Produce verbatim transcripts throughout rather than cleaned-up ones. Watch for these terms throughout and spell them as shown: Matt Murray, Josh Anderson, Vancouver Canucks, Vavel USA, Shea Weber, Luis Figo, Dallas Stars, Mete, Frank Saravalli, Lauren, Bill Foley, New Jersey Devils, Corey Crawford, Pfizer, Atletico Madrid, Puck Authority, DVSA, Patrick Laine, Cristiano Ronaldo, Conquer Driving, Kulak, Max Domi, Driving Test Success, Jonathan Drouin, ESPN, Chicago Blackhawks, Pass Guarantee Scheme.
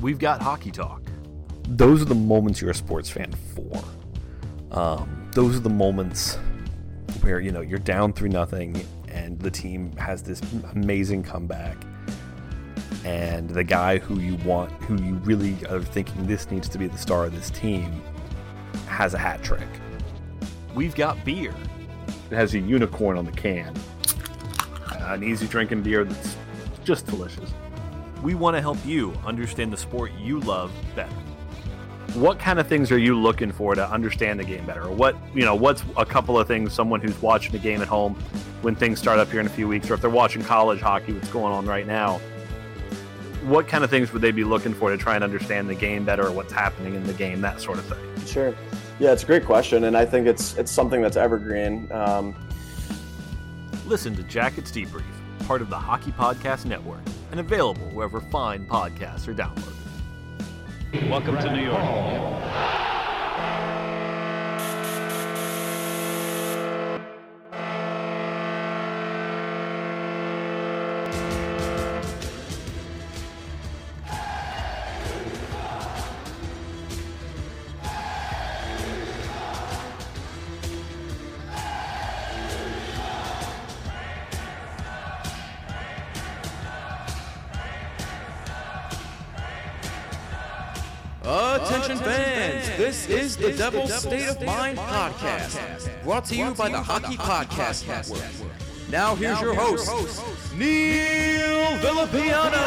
we've got hockey talk. Those are the moments you're a sports fan for. Um, those are the moments where, you know, you're down three nothing and the team has this amazing comeback. And the guy who you want, who you really are thinking this needs to be the star of this team, has a hat trick. We've got beer. It has a unicorn on the can. An easy drinking beer that's just delicious. We want to help you understand the sport you love better. What kind of things are you looking for to understand the game better? What, you know, what's a couple of things someone who's watching the game at home when things start up here in a few weeks, or if they're watching college hockey, what's going on right now? What kind of things would they be looking for to try and understand the game better, or what's happening in the game, that sort of thing? Sure. Yeah, it's a great question, and I think it's it's something that's evergreen. Um... Listen to Jackets Debrief, part of the Hockey Podcast Network, and available wherever fine podcasts are downloaded. Welcome to New York. This is the Devil's State of Mind podcast, brought to you by the Hockey Podcast Network. Now here's your host, Neil Villapiano.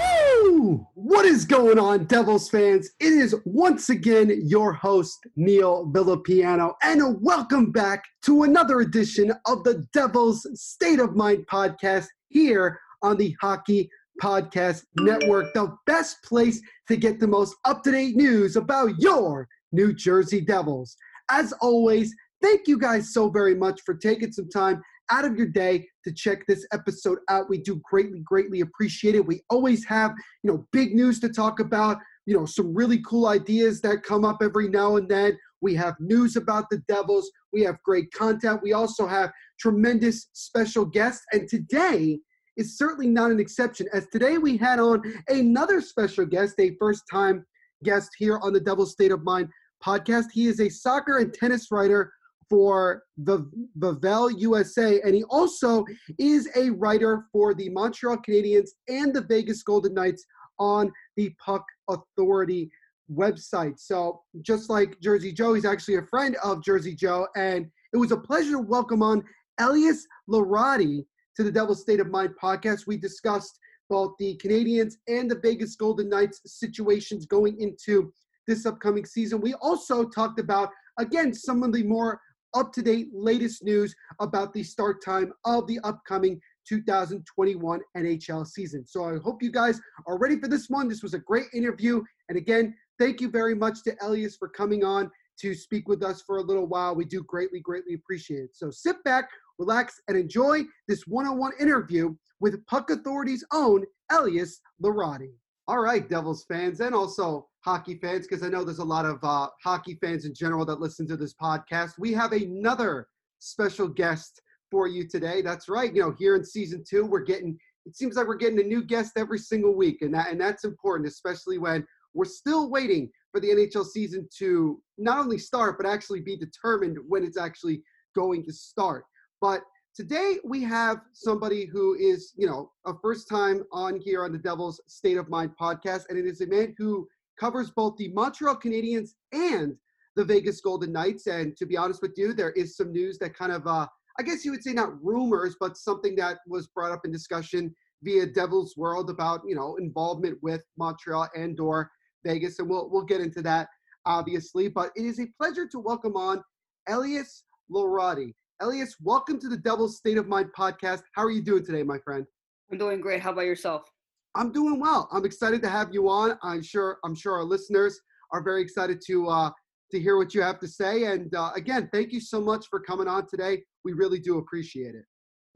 Woo! What is going on, Devils fans? It is once again your host, Neil Villapiano, and welcome back to another edition of the Devil's State of Mind podcast here on the Hockey Podcast Network, the best place to get the most up-to-date news about your New Jersey Devils. As always, thank you guys so very much for taking some time out of your day to check this episode out. We do greatly, greatly appreciate it. We always have, you know, big news to talk about, you know, some really cool ideas that come up every now and then. We have news about the Devils. We have great content. We also have tremendous special guests. And today is certainly not an exception, as today we had on another special guest, a first-time guest here on the Devil's State of Mind podcast. He is a soccer and tennis writer for the Vavel U S A, and he also is a writer for the Montreal Canadiens and the Vegas Golden Knights on the Puck Authority website. So just like Jersey Joe, he's actually a friend of Jersey Joe, and it was a pleasure to welcome on Elias Laradi to the Devil's State of Mind podcast. We discussed both the Canadiens and the Vegas Golden Knights situations going into this upcoming season. We also talked about, again, some of the more up-to-date latest news about the start time of the upcoming two thousand twenty-one N H L season. So I hope you guys are ready for this one. This was a great interview. And again, thank you very much to Elias for coming on to speak with us for a little while. We do greatly, greatly appreciate it. So sit back, relax, and enjoy this one-on-one interview with Puck Authority's own Elias Laradi. All right, Devils fans, and also hockey fans, because I know there's a lot of uh, hockey fans in general that listen to this podcast. We have another special guest for you today. That's right. You know, here in season two, we're getting, it seems like we're getting a new guest every single week, and that, and that's important, especially when we're still waiting for the N H L season to not only start, but actually be determined when it's actually going to start. But today we have somebody who is, you know, a first time on here on the Devil's State of Mind podcast. And it is a man who covers both the Montreal Canadiens and the Vegas Golden Knights. And to be honest with you, there is some news that kind of, uh, I guess you would say not rumors, but something that was brought up in discussion via Devil's World about, you know, involvement with Montreal and or Vegas. And we'll, we'll get into that, obviously. But it is a pleasure to welcome on Elias Laradi. Elias, welcome to the Devil's State of Mind podcast. How are you doing today, my friend? I'm doing great. How about yourself? I'm doing well. I'm excited to have you on. I'm sure I'm sure our listeners are very excited to uh, to hear what you have to say. And uh, again, thank you so much for coming on today. We really do appreciate it.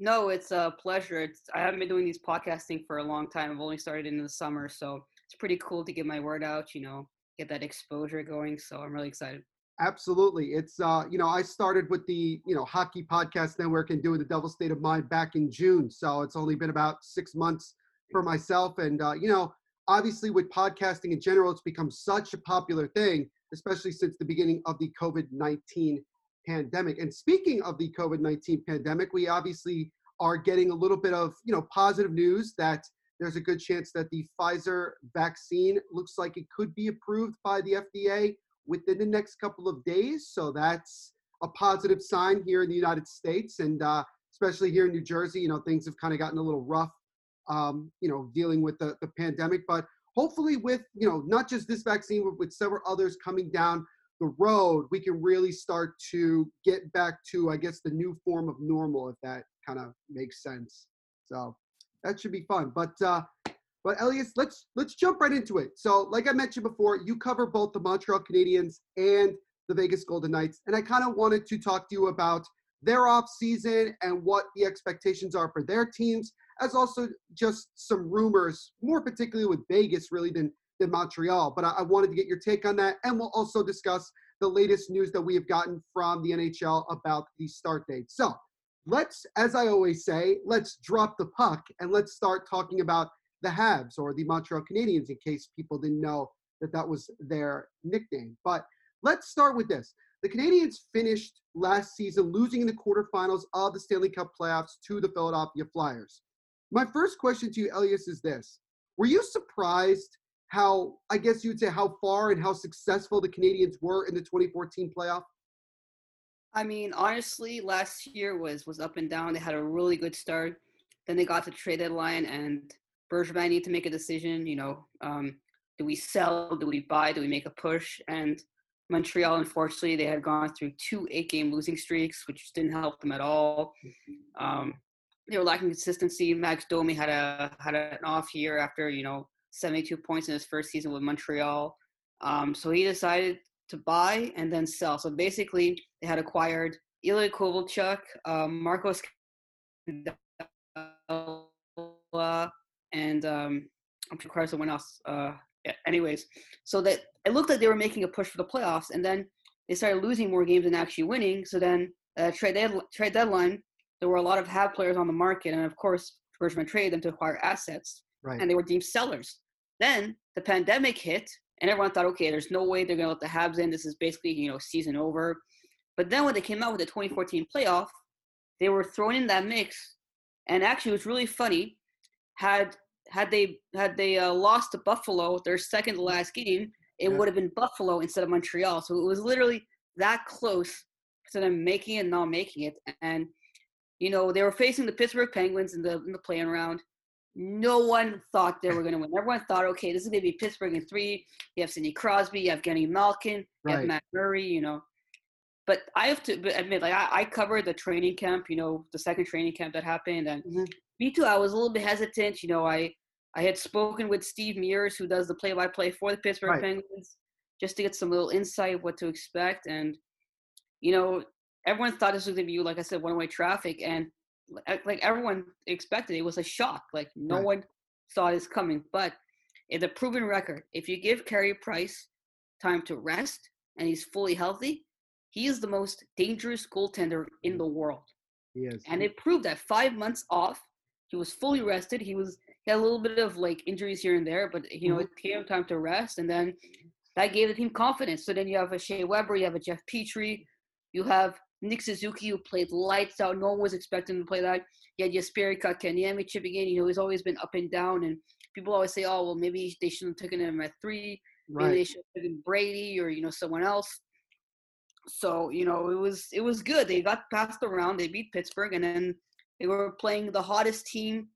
No, it's a pleasure. It's, I haven't been doing these podcasting for a long time. I've only started in the summer, so it's pretty cool to get my word out, you know, get that exposure going. So I'm really excited. Absolutely. It's, uh, you know, I started with the, you know, Hockey Podcast Network and doing the Devil's State of Mind back in June. So it's only been about six months for myself. And, uh, you know, obviously with podcasting in general, it's become such a popular thing, especially since the beginning of the COVID nineteen pandemic. And speaking of the COVID nineteen pandemic, we obviously are getting a little bit of, you know, positive news that there's a good chance that the Pfizer vaccine looks like it could be approved by the F D A within the next couple of days. So that's a positive sign here in the United States. And uh, especially here in New Jersey, you know, things have kind of gotten a little rough, um, you know, dealing with the, the pandemic. But hopefully with, you know, not just this vaccine, but with several others coming down the road, we can really start to get back to, I guess, the new form of normal, if that kind of makes sense. So that should be fun. But uh, but Elias, let's let's jump right into it. So like I mentioned before, you cover both the Montreal Canadiens and the Vegas Golden Knights. And I kind of wanted to talk to you about their offseason and what the expectations are for their teams, as also just some rumors, more particularly with Vegas really than, than Montreal. But I, I wanted to get your take on that. And we'll also discuss the latest news that we have gotten from the N H L about the start date. So let's, as I always say, let's drop the puck and let's start talking about the Habs, or the Montreal Canadiens, in case people didn't know that that was their nickname. But let's start with this. The Canadiens finished last season losing in the quarterfinals of the Stanley Cup playoffs to the Philadelphia Flyers. My first question to you, Elias, is this. Were you surprised how, I guess you would say, how far and how successful the Canadiens were in the twenty fourteen playoff? I mean, honestly, last year was was up and down. They had a really good start. Then they got to trade deadline, and Bergevin needed to make a decision. You know, um, do we sell? Do we buy? Do we make a push? And Montreal, unfortunately, they had gone through two eight-game losing streaks, which didn't help them at all. Um, they were lacking consistency. Max Domi had a had an off year after, you know, seventy-two points in his first season with Montreal. Um, so he decided to buy and then sell. So basically, they had acquired Ilya Kovalchuk, um, Marcos Scandella, and um, I'm sure someone else. Uh, yeah, anyways, so that it looked like they were making a push for the playoffs, and then they started losing more games than actually winning. So then uh, trade deadline, trade deadline, there were a lot of H A B players on the market, and of course, Bergevin traded them to acquire assets, right. And they were deemed sellers. Then the pandemic hit. And everyone thought, okay, there's no way they're going to let the Habs in. This is basically, you know, season over. But then when they came out with the twenty fourteen playoff, they were thrown in that mix. And actually, it was really funny. Had had they had they uh, lost to Buffalo, their second to last game, it yeah. would have been Buffalo instead of Montreal. So it was literally that close to them making it and not making it. And, you know, they were facing the Pittsburgh Penguins in the, in the play-in round. No one thought they were going to win. Everyone thought, okay, this is going to be Pittsburgh in three. You have Sidney Crosby, you have Evgeny Malkin, right. you have Matt Murray, you know. But I have to admit, like, I, I covered the training camp, you know, the second training camp that happened. And mm-hmm. me too, I was a little bit hesitant. You know, I, I had spoken with Steve Mears, who does the play-by-play for the Pittsburgh right. Penguins, just to get some little insight what to expect. And, you know, everyone thought this was going to be, like I said, one-way traffic. And like everyone expected, it was a shock. Like no right. one saw this coming, but it's a proven record. If you give Carey Price time to rest and he's fully healthy, he is the most dangerous goaltender in the world. He is. And it proved that five months off, he was fully rested. He was he had a little bit of like injuries here and there, but you know, it gave him time to rest, and then that gave the team confidence. So then you have a Shea Weber, you have a Jeff Petrie, you have Nick Suzuki, who played lights out. No one was expecting him to play that. He had Jesperi Kotkaniemi chipping in. You know, he's always been up and down. And people always say, oh, well, maybe they shouldn't have taken him at three. Maybe right. they should have taken Brady or, you know, someone else. So, you know, it was it was good. They got past the round. They beat Pittsburgh. And then they were playing the hottest team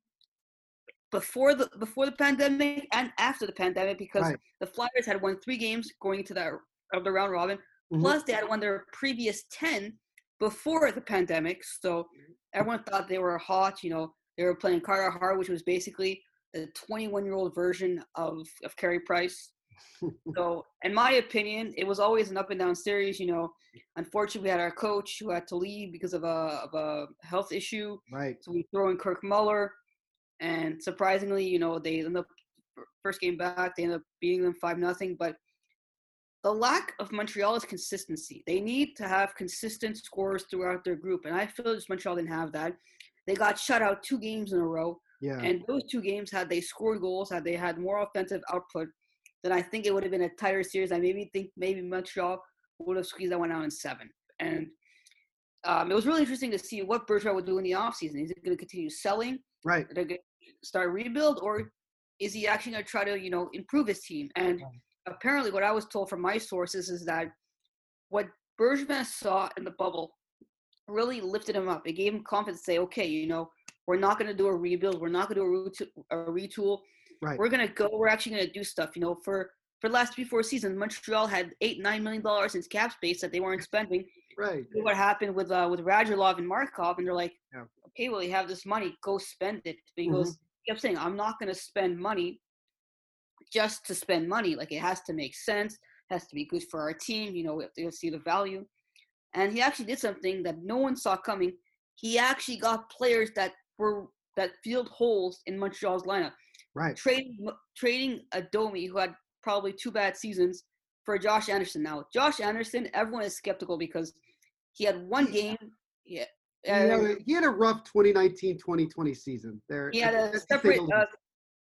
before the before the pandemic and after the pandemic, because right. the Flyers had won three games going into that of the round robin. Mm-hmm. Plus, they had won their previous ten before the pandemic, so everyone thought they were hot. You know, they were playing Carter Hart, which was basically a twenty-one-year-old version of, of Carey Price. So, in my opinion, it was always an up-and-down series. You know, unfortunately, we had our coach who had to leave because of a, of a health issue. Right. So, we throw in Kirk Muller, and surprisingly, you know, they end up – first game back, they end up beating them five nothing, but the lack of Montreal is consistency. They need to have consistent scores throughout their group, and I feel just Montreal didn't have that. They got shut out two games in a row, yeah. and those two games, had they scored goals, had they had more offensive output, then I think it would have been a tighter series. I maybe think maybe Montreal would have squeezed that one out in seven. And um, it was really interesting to see what Bergevin would do in the offseason. Is it going to continue selling? Right. Are they going to start rebuild? Or is he actually going to try to, you know, improve his team? And yeah. apparently what I was told from my sources is that what Bergevin saw in the bubble really lifted him up. It gave him confidence to say, okay, you know, we're not going to do a rebuild. We're not going to do a retool. Right. We're going to go, we're actually going to do stuff, you know, for, for the last three, four seasons, Montreal had eight, nine million dollars in cap space that they weren't spending. Right. You know what happened with, uh, with Radulov and Markov, and they're like, yeah. okay, well, you have this money, go spend it. But he mm-hmm. goes, he kept saying, I'm not going to spend money just to spend money. Like, it has to make sense. It has to be good for our team. You know, we have to see the value. And he actually did something that no one saw coming. He actually got players that were, that filled holes in Montreal's lineup. Right. Trading trading a Domi who had probably two bad seasons for Josh Anderson. Now, Josh Anderson, everyone is skeptical because he had one game. Yeah, uh, you know, he had a rough twenty nineteen twenty twenty season. There, he had a separate, uh,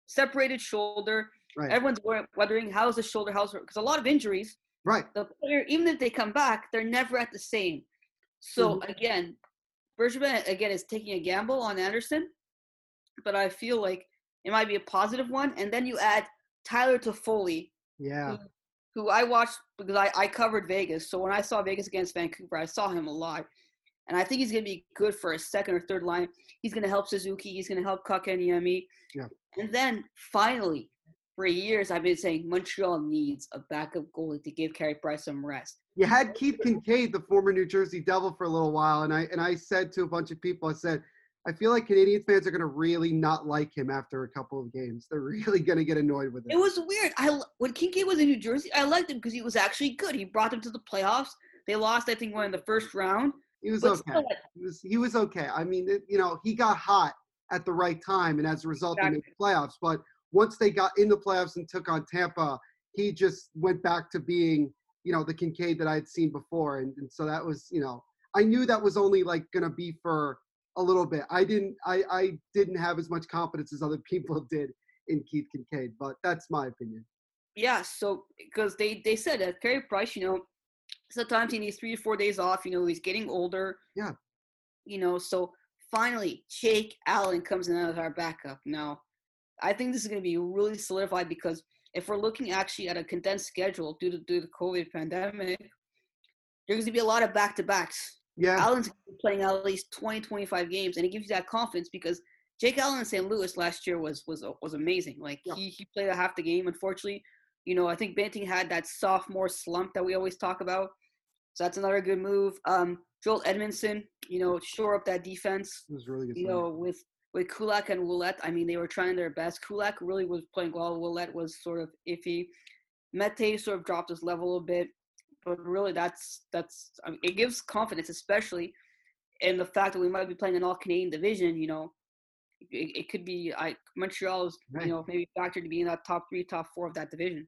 separated shoulder. Right. Everyone's wondering, how's the shoulder? How's because a lot of injuries. Right. The player, even if they come back, they're never at the same. So mm-hmm. again, Bergevin again is taking a gamble on Anderson, but I feel like it might be a positive one. And then you add Tyler Toffoli, yeah, who, who I watched because I, I covered Vegas. So when I saw Vegas against Vancouver, I saw him a lot. And I think he's going to be good for a second or third line. He's going to help Suzuki. He's going to help Kotkaniemi. Yeah. And then finally, for years, I've been saying Montreal needs a backup goalie to give Carey Price some rest. You had Keith Kincaid, the former New Jersey Devil, for a little while. And I and I said to a bunch of people, I said, I feel like Canadian fans are going to really not like him after a couple of games. They're really going to get annoyed with him. It was weird. I, when Kincaid was in New Jersey, I liked him because he was actually good. He brought them to the playoffs. They lost, I think, one in the first round. He was okay. Still, he, was, he was okay. I mean, it, you know, he got hot at the right time, and as a result, exactly. they made the playoffs. But once they got in the playoffs and took on Tampa, he just went back to being, you know, the Kincaid that I had seen before. And, and so that was, you know, I knew that was only, like, going to be for – a little bit. I didn't. I, I didn't have as much confidence as other people did in Keith Kincaid, but that's my opinion. Yeah. So because they they said that Carey Price, you know, sometimes he needs three to four days off. You know, he's getting older. Yeah. You know, so finally Jake Allen comes in as our backup. Now, I think this is going to be really solidified because if we're looking actually at a condensed schedule due to due to the COVID pandemic, there's going to be a lot of back to backs. Yeah, Allen's playing at least twenty, twenty-five games, and it gives you that confidence because Jake Allen in Saint Louis last year was was was amazing. Like, yeah. he, he played a half the game. Unfortunately, you know, I think Banting had that sophomore slump that we always talk about. So that's another good move. Um, Joel Edmondson, you know, shore up that defense. It was really good. You know, with, with Kulak and Ouellette, I mean, they were trying their best. Kulak really was playing well. Ouellette was sort of iffy. Mete sort of dropped his level a bit. But really, that's that's I mean, it gives confidence, especially in the fact that we might be playing an all-Canadian division. You know, it, it could be I Montreal is right. you know, maybe factored to be in that top three, top four of that division.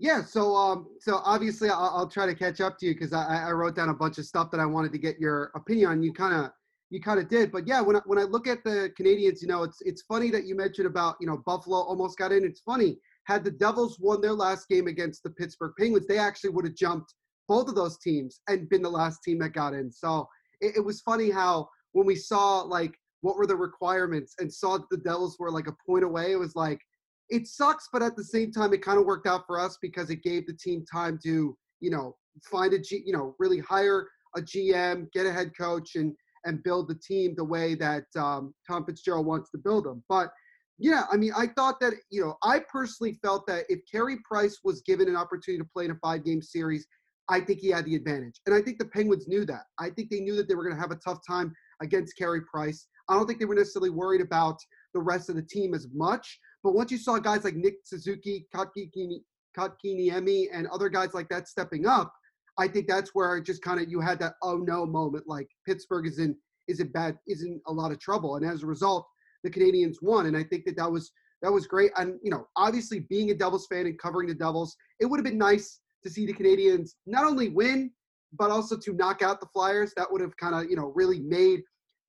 Yeah. So um, so obviously, I'll, I'll try to catch up to you because I, I wrote down a bunch of stuff that I wanted to get your opinion on. You kind of you kind of did, but yeah, when I, when I look at the Canadiens, you know, it's it's funny that you mentioned about you know Buffalo almost got in. It's funny. Had the Devils won their last game against the Pittsburgh Penguins, they actually would have jumped both of those teams and been the last team that got in. So it, it was funny how when we saw, like, what were the requirements and saw that the Devils were, like, a point away, it was like, it sucks, but at the same time, it kind of worked out for us because it gave the team time to, you know, find a G, you know, really hire a G M, get a head coach, and and build the team the way that um, Tom Fitzgerald wants to build them. But yeah, I mean, I thought that, you know, I personally felt that if Carey Price was given an opportunity to play in a five-game series, I think he had the advantage. And I think the Penguins knew that. I think they knew that they were going to have a tough time against Carey Price. I don't think they were necessarily worried about the rest of the team as much. But once you saw guys like Nick Suzuki, Kotkaniemi, and other guys like that stepping up, I think that's where just kind of you had that oh no moment, like Pittsburgh is in is in bad is in a lot of trouble. And as a result, the Canadiens won, and I think that that was that was great. And you know, obviously, being a Devils fan and covering the Devils, it would have been nice to see the Canadiens not only win, but also to knock out the Flyers. That would have kind of, you know, really made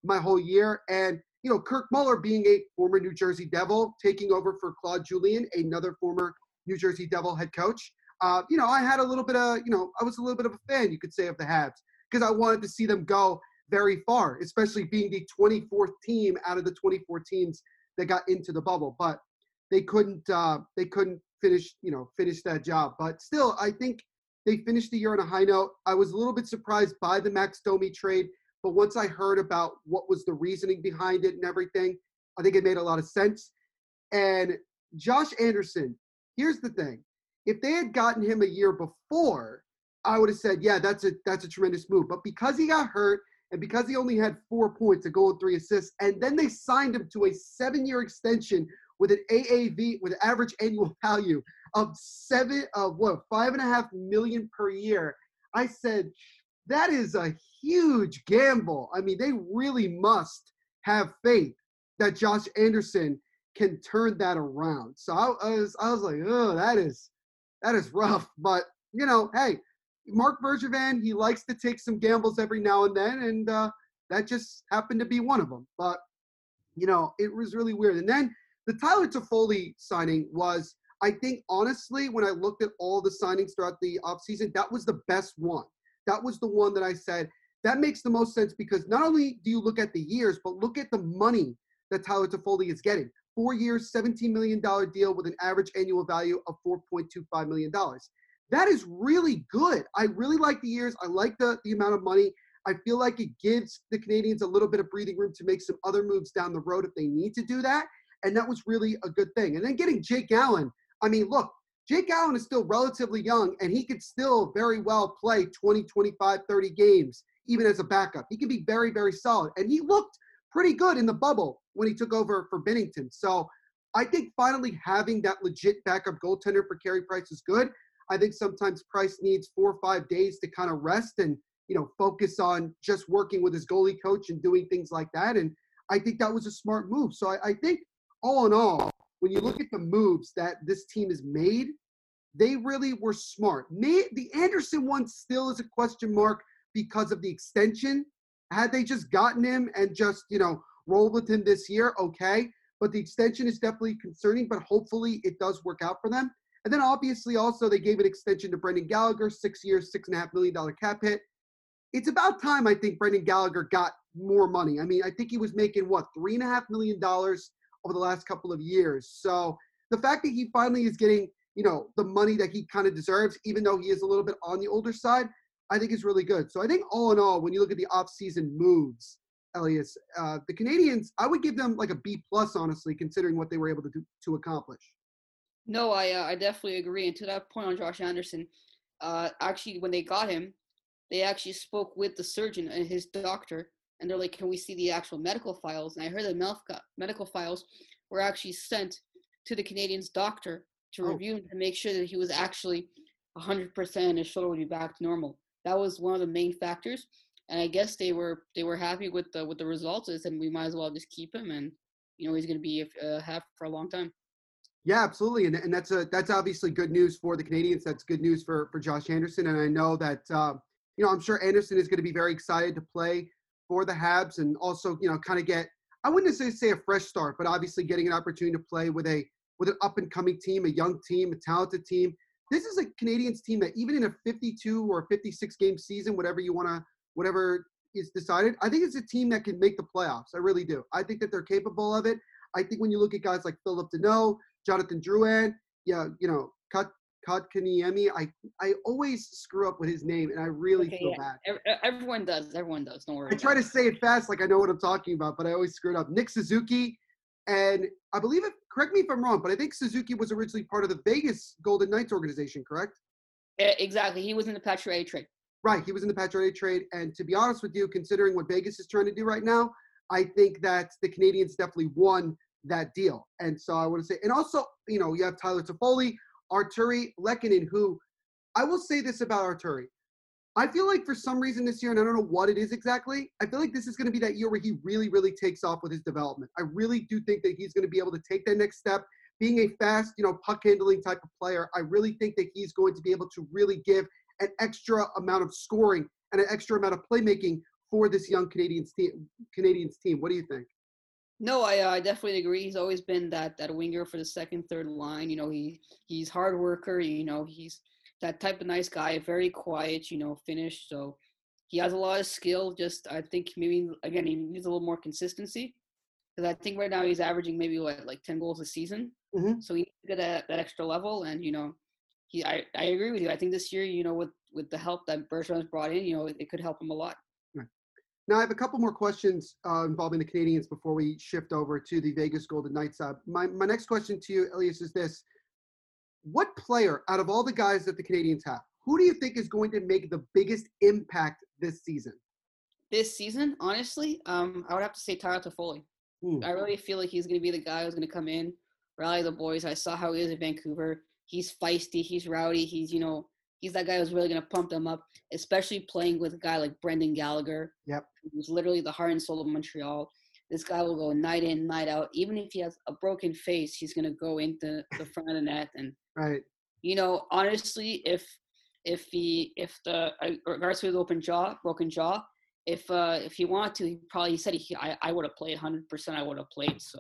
my whole year. And, you know, Kirk Muller, being a former New Jersey Devil, taking over for Claude Julien, another former New Jersey Devil head coach. Uh, you know, I had a little bit of, you know, I was a little bit of a fan, you could say, of the Habs, because I wanted to see them go very far, especially being the twenty-fourth team out of the twenty-four teams that got into the bubble. But they couldn't, uh, they couldn't finish, you know, finish that job. But still, I think they finished the year on a high note. I was a little bit surprised by the Max Domi trade, but once I heard about what was the reasoning behind it and everything, I think it made a lot of sense. And Josh Anderson, here's the thing. If they had gotten him a year before, I would have said, yeah, that's a that's a tremendous move. But because he got hurt and because he only had four points, a goal and three assists, and then they signed him to a seven-year extension with an A A V, with average annual value of seven of what five and a half million per year, I said that is a huge gamble. I mean, they really must have faith that Josh Anderson can turn that around. So I, I was I was like, oh, that is that is rough. But you know, hey, Marc Bergevin, he likes to take some gambles every now and then, and uh, that just happened to be one of them. But you know, it was really weird. And then the Tyler Toffoli signing was, I think, honestly, when I looked at all the signings throughout the offseason, that was the best one. That was the one that I said, that makes the most sense, because not only do you look at the years, but look at the money that Tyler Toffoli is getting. Four years, seventeen million dollars deal with an average annual value of four point two five million dollars. That is really good. I really like the years. I like the, the amount of money. I feel like it gives the Canadians a little bit of breathing room to make some other moves down the road if they need to do that. And that was really a good thing. And then getting Jake Allen. I mean, look, Jake Allen is still relatively young, and he could still very well play twenty, twenty-five, thirty games, even as a backup. He can be very, very solid. And he looked pretty good in the bubble when he took over for Binnington. So I think finally having that legit backup goaltender for Carey Price is good. I think sometimes Price needs four or five days to kind of rest and, you know, focus on just working with his goalie coach and doing things like that. And I think that was a smart move. So I, I think – all in all, when you look at the moves that this team has made, they really were smart. May, the Anderson one still is a question mark because of the extension. Had they just gotten him and just, you know, rolled with him this year, okay. But the extension is definitely concerning, but hopefully it does work out for them. And then obviously also they gave an extension to Brendan Gallagher, six years, six and a half million dollar cap hit. It's about time, I think, Brendan Gallagher got more money. I mean, I think he was making, what, three and a half million dollars over the last couple of years. So the fact that he finally is getting, you know, the money that he kind of deserves, even though he is a little bit on the older side, I think is really good. So I think all in all, when you look at the offseason moves, Elias, uh, the Canadians, I would give them like a B plus, honestly, considering what they were able to do, to accomplish. No, I uh, I definitely agree. And to that point on Josh Anderson, uh, actually, when they got him, they actually spoke with the surgeon and his doctor. And they're like, can we see the actual medical files? And I heard the medical files were actually sent to the Canadiens' doctor to oh. review and to make sure that he was actually one hundred percent and his shoulder would be back to normal. That was one of the main factors. And I guess they were they were happy with the with the results. They said, we might as well just keep him. And, you know, he's going to be a half for a long time. Yeah, absolutely. And and that's a that's obviously good news for the Canadiens. That's good news for, for Josh Anderson. And I know that, uh, you know, I'm sure Anderson is going to be very excited to play for the Habs, and also, you know, kind of get, I wouldn't necessarily say a fresh start, but obviously getting an opportunity to play with a with an up-and-coming team, a young team, a talented team. This is a Canadiens team that even in a fifty-two or fifty-six game season, whatever you want to, whatever is decided, I think it's a team that can make the playoffs. I really do. I think that they're capable of it. I think when you look at guys like Philip Deneau, Jonathan Drouin, yeah, you know, Kat, Kotkaniemi, I I always screw up with his name, and I really okay, feel yeah. bad. Everyone does. Everyone does. Don't worry. I try it. to say it fast like I know what I'm talking about, but I always screw it up. Nick Suzuki, and I believe it – correct me if I'm wrong, but I think Suzuki was originally part of the Vegas Golden Knights organization, correct? Exactly. He was in the Pacioretty trade. Right. He was in the Pacioretty trade, and to be honest with you, considering what Vegas is trying to do right now, I think that the Canadiens definitely won that deal. And so I want to say – and also, you know, you have Tyler Toffoli, Arturi Lehkonen, who I will say this about Arturi. I feel like for some reason this year, and I don't know what it is exactly, I feel like this is going to be that year where he really, really takes off with his development. I really do think that he's going to be able to take that next step being a fast, you know, puck handling type of player, I really think that he's going to be able to really give an extra amount of scoring and an extra amount of playmaking for this young Canadiens team. Canadiens team. What do you think? No, I, uh, I definitely agree. He's always been that that winger for the second, third line. You know, he he's hard worker. You know, he's that type of nice guy, very quiet, you know, finished. So he has a lot of skill. Just I think maybe, again, he needs a little more consistency. Because I think right now he's averaging maybe, what, like ten goals a season. Mm-hmm. So he needs to get that, that extra level. And, you know, he I, I agree with you. I think this year, you know, with, with the help that Bergevin's brought in, you know, it, it could help him a lot. Now, I have a couple more questions uh, involving the Canadiens before we shift over to the Vegas Golden Knights. Uh, my, my next question to you, Elias, is this. What player, out of all the guys that the Canadiens have, who do you think is going to make the biggest impact this season? This season, honestly, um, I would have to say Tyler Toffoli. Mm. I really feel like he's going to be the guy who's going to come in, rally the boys. I saw how he is in Vancouver. He's feisty. He's rowdy. He's, you know, he's that guy who's really going to pump them up, especially playing with a guy like Brendan Gallagher, yep, who's literally the heart and soul of Montreal. This guy will go night in, night out. Even if he has a broken face, he's going to go into the front of the net. And, right, you know, honestly, if if he, if the – regards to his open jaw, broken jaw, if uh, if he wanted to, he probably he said he, I, I would have played one hundred percent. I would have played. So,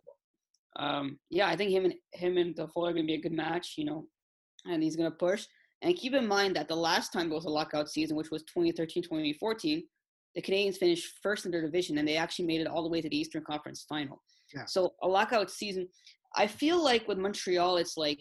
um, yeah, I think him and him and Toffoli are going to be a good match, you know, and he's going to push. And keep in mind that the last time there was a lockout season, which was twenty thirteen twenty fourteen, the Canadiens finished first in their division, and they actually made it all the way to the Eastern Conference Final. Yeah. So a lockout season, I feel like with Montreal, it's like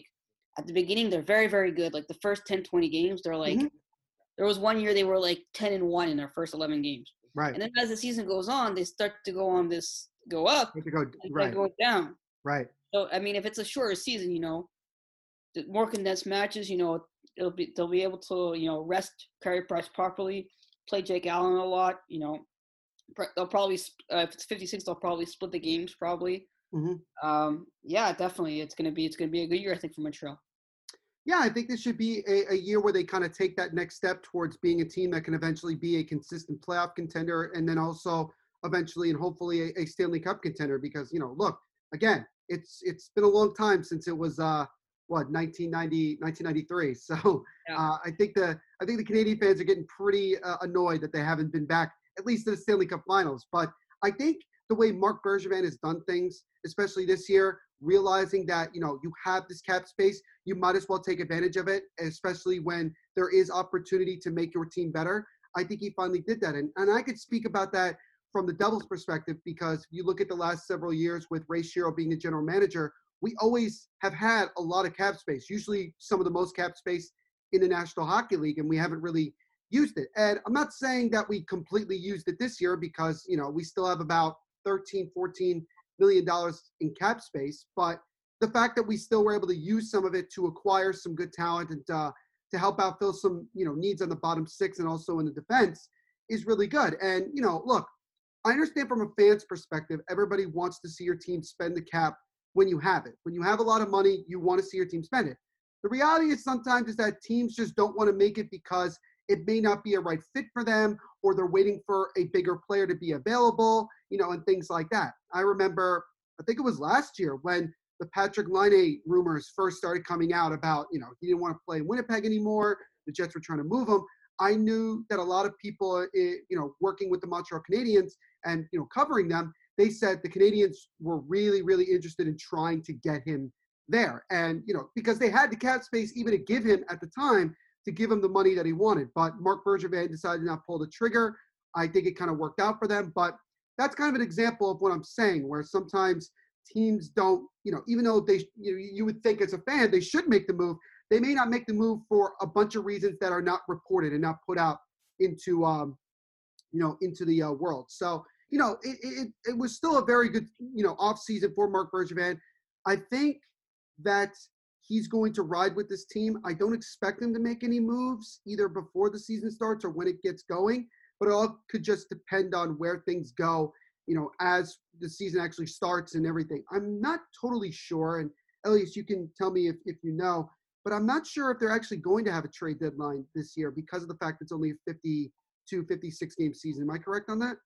at the beginning, they're very, very good. Like the first ten, twenty games, they're like mm-hmm. – there was one year they were like ten and one in their first eleven games. Right. And then as the season goes on, they start to go on this – go up go, and right. go down. Right. So, I mean, if it's a shorter season, you know, more condensed matches, you know, it'll be they'll be able to, you know, rest Carey Price properly, play Jake Allen a lot, you know. They'll probably uh, if it's fifty-six, they'll probably split the games probably. Mm-hmm. Um, yeah, definitely, it's gonna be it's gonna be a good year, I think, for Montreal. Yeah, I think this should be a, a year where they kind of take that next step towards being a team that can eventually be a consistent playoff contender, and then also eventually and hopefully a, a Stanley Cup contender. Because, you know, look, again, it's it's been a long time since it was. Uh, What nineteen ninety, nineteen ninety-three. So uh, I think the I think the Canadian fans are getting pretty uh, annoyed that they haven't been back at least to the Stanley Cup Finals. But I think the way Marc Bergevin has done things, especially this year, realizing that, you know, you have this cap space, you might as well take advantage of it, especially when there is opportunity to make your team better. I think he finally did that, and and I could speak about that from the Devils' perspective, because if you look at the last several years with Ray Shero being the general manager. We always have had a lot of cap space, usually some of the most cap space in the National Hockey League, and we haven't really used it. And I'm not saying that we completely used it this year because, you know, we still have about thirteen, fourteen million dollars in cap space. But the fact that we still were able to use some of it to acquire some good talent and uh, to help out fill some, you know, needs on the bottom six and also in the defense is really good. And, you know, look, I understand from a fan's perspective, everybody wants to see your team spend the cap when you have it. When you have a lot of money, you want to see your team spend it. The reality is sometimes is that teams just don't want to make it because it may not be a right fit for them, or they're waiting for a bigger player to be available, you know, and things like that. I remember, I think it was last year when the Patrick Laine rumors first started coming out about, you know, he didn't want to play in Winnipeg anymore. The Jets were trying to move him. I knew that a lot of people, you know, working with the Montreal Canadiens and, you know, covering them, they said the Canadiens were really, really interested in trying to get him there. And, you know, because they had the cap space even to give him at the time, to give him the money that he wanted. But Marc Bergevin decided to not pull the trigger. I think it kind of worked out for them. But that's kind of an example of what I'm saying, where sometimes teams don't, you know, even though they, you know, you would think as a fan they should make the move, they may not make the move for a bunch of reasons that are not reported and not put out into, um, you know, into the uh, world. So, you know, it, it it was still a very good, you know, offseason for Marc Bergevin. I think that he's going to ride with this team. I don't expect him to make any moves either before the season starts or when it gets going, but it all could just depend on where things go, you know, as the season actually starts and everything. I'm not totally sure, and Elias, you can tell me if, if you know, but I'm not sure if they're actually going to have a trade deadline this year because of the fact it's only a fifty-two, fifty-six game season. Am I correct on that?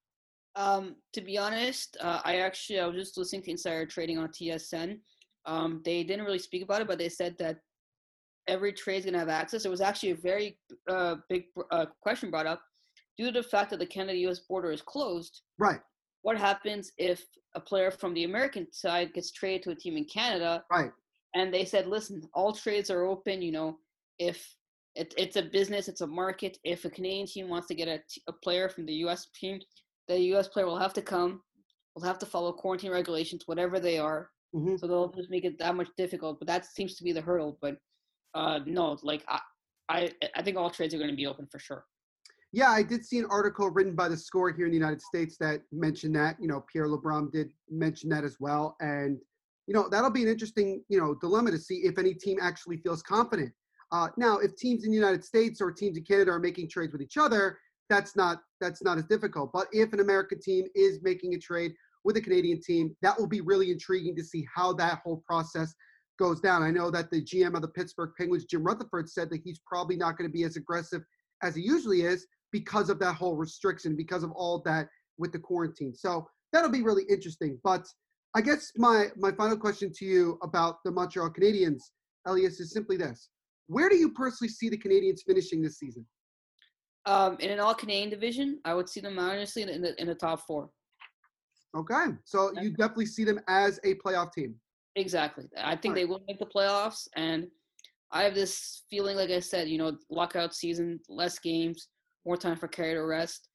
Um, to be honest, uh, I actually, I was just listening to Insider Trading on T S N. Um, they didn't really speak about it, but they said that every trade's going to have access. It was actually a very uh, big uh, question brought up. Due to the fact that the Canada-U S border is closed, right? What happens if a player from the American side gets traded to a team in Canada? Right. And they said, listen, all trades are open. You know, if it, it's a business, it's a market. If a Canadian team wants to get a, a player from the U S team, the U S player will have to come, will have to follow quarantine regulations, whatever they are. Mm-hmm. So they'll just make it that much difficult. But that seems to be the hurdle. But uh, no, like I, I, I think all trades are going to be open for sure. Yeah, I did see an article written by The Score here in the United States that mentioned that. You know, Pierre Lebrun did mention that as well. And, you know, that'll be an interesting, you know, dilemma to see if any team actually feels confident. Uh, now, if teams in the United States or teams in Canada are making trades with each other, that's not that's not as difficult. But if an American team is making a trade with a Canadian team, that will be really intriguing to see how that whole process goes down. I know that the G M of the Pittsburgh Penguins, Jim Rutherford, said that he's probably not going to be as aggressive as he usually is, because of that whole restriction, because of all that with the quarantine. So that'll be really interesting. But I guess my, my final question to you about the Montreal Canadiens, Elias, is simply this. Where do you personally see the Canadiens finishing this season? Um, in an all-Canadian division, I would see them honestly in the, in the top four. Okay. So you definitely see them as a playoff team. Exactly. I think all right. They will make the playoffs. And I have this feeling, like I said, you know, lockout season, less games, more time for Carey to rest.